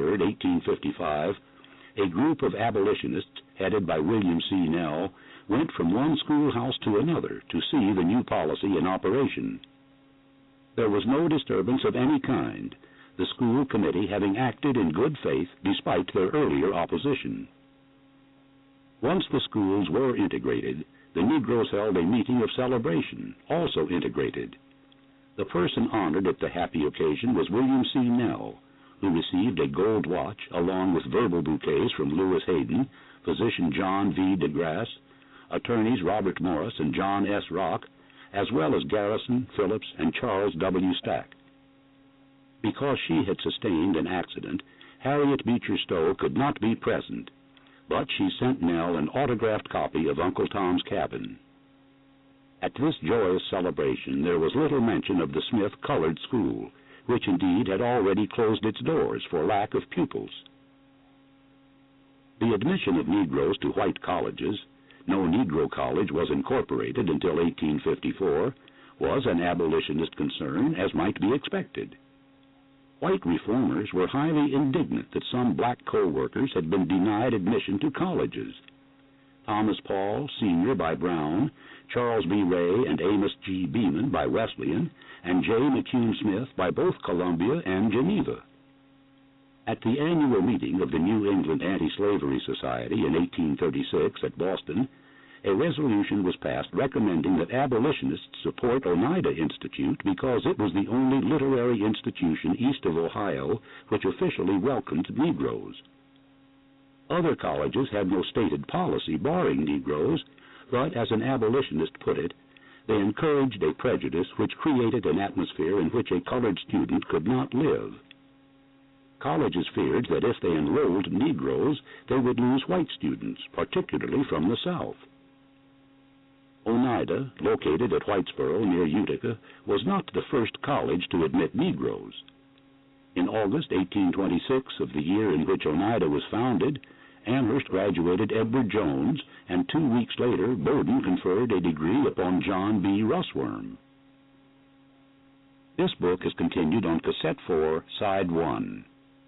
1855, a group of abolitionists, headed by William C. Nell, went from one schoolhouse to another to see the new policy in operation. There was no disturbance of any kind, the school committee having acted in good faith despite their earlier opposition. Once the schools were integrated, the Negroes held a meeting of celebration, also integrated. The person honored at the happy occasion was William C. Nell, who received a gold watch along with verbal bouquets from Lewis Hayden, physician John V. DeGrasse, attorneys Robert Morris and John S. Rock, as well as Garrison, Phillips, and Charles W. Stack. Because she had sustained an accident, Harriet Beecher Stowe could not be present, but she sent Nell an autographed copy of Uncle Tom's Cabin. At this joyous celebration, there was little mention of the Smith colored school, which indeed had already closed its doors for lack of pupils. The admission of Negroes to white colleges, no Negro college was incorporated until 1854, was an abolitionist concern, as might be expected. White reformers were highly indignant that some black co-workers had been denied admission to colleges. Thomas Paul, Sr. by Brown, Charles B. Ray and Amos G. Beeman by Wesleyan, and J. McCune Smith by both Columbia and Geneva. At the annual meeting of the New England Anti-Slavery Society in 1836 at Boston, a resolution was passed recommending that abolitionists support Oneida Institute because it was the only literary institution east of Ohio which officially welcomed Negroes. Other colleges had no stated policy barring Negroes, but, as an abolitionist put it, they encouraged a prejudice which created an atmosphere in which a colored student could not live. Colleges feared that if they enrolled Negroes, they would lose white students, particularly from the South. Oneida, located at Whitesboro near Utica, was not the first college to admit Negroes. In August 1826 of the year in which Oneida was founded, Amherst graduated Edward Jones, and 2 weeks later, Bowdoin conferred a degree upon John B. Russworm. This book is continued on Cassette 4, Side 1.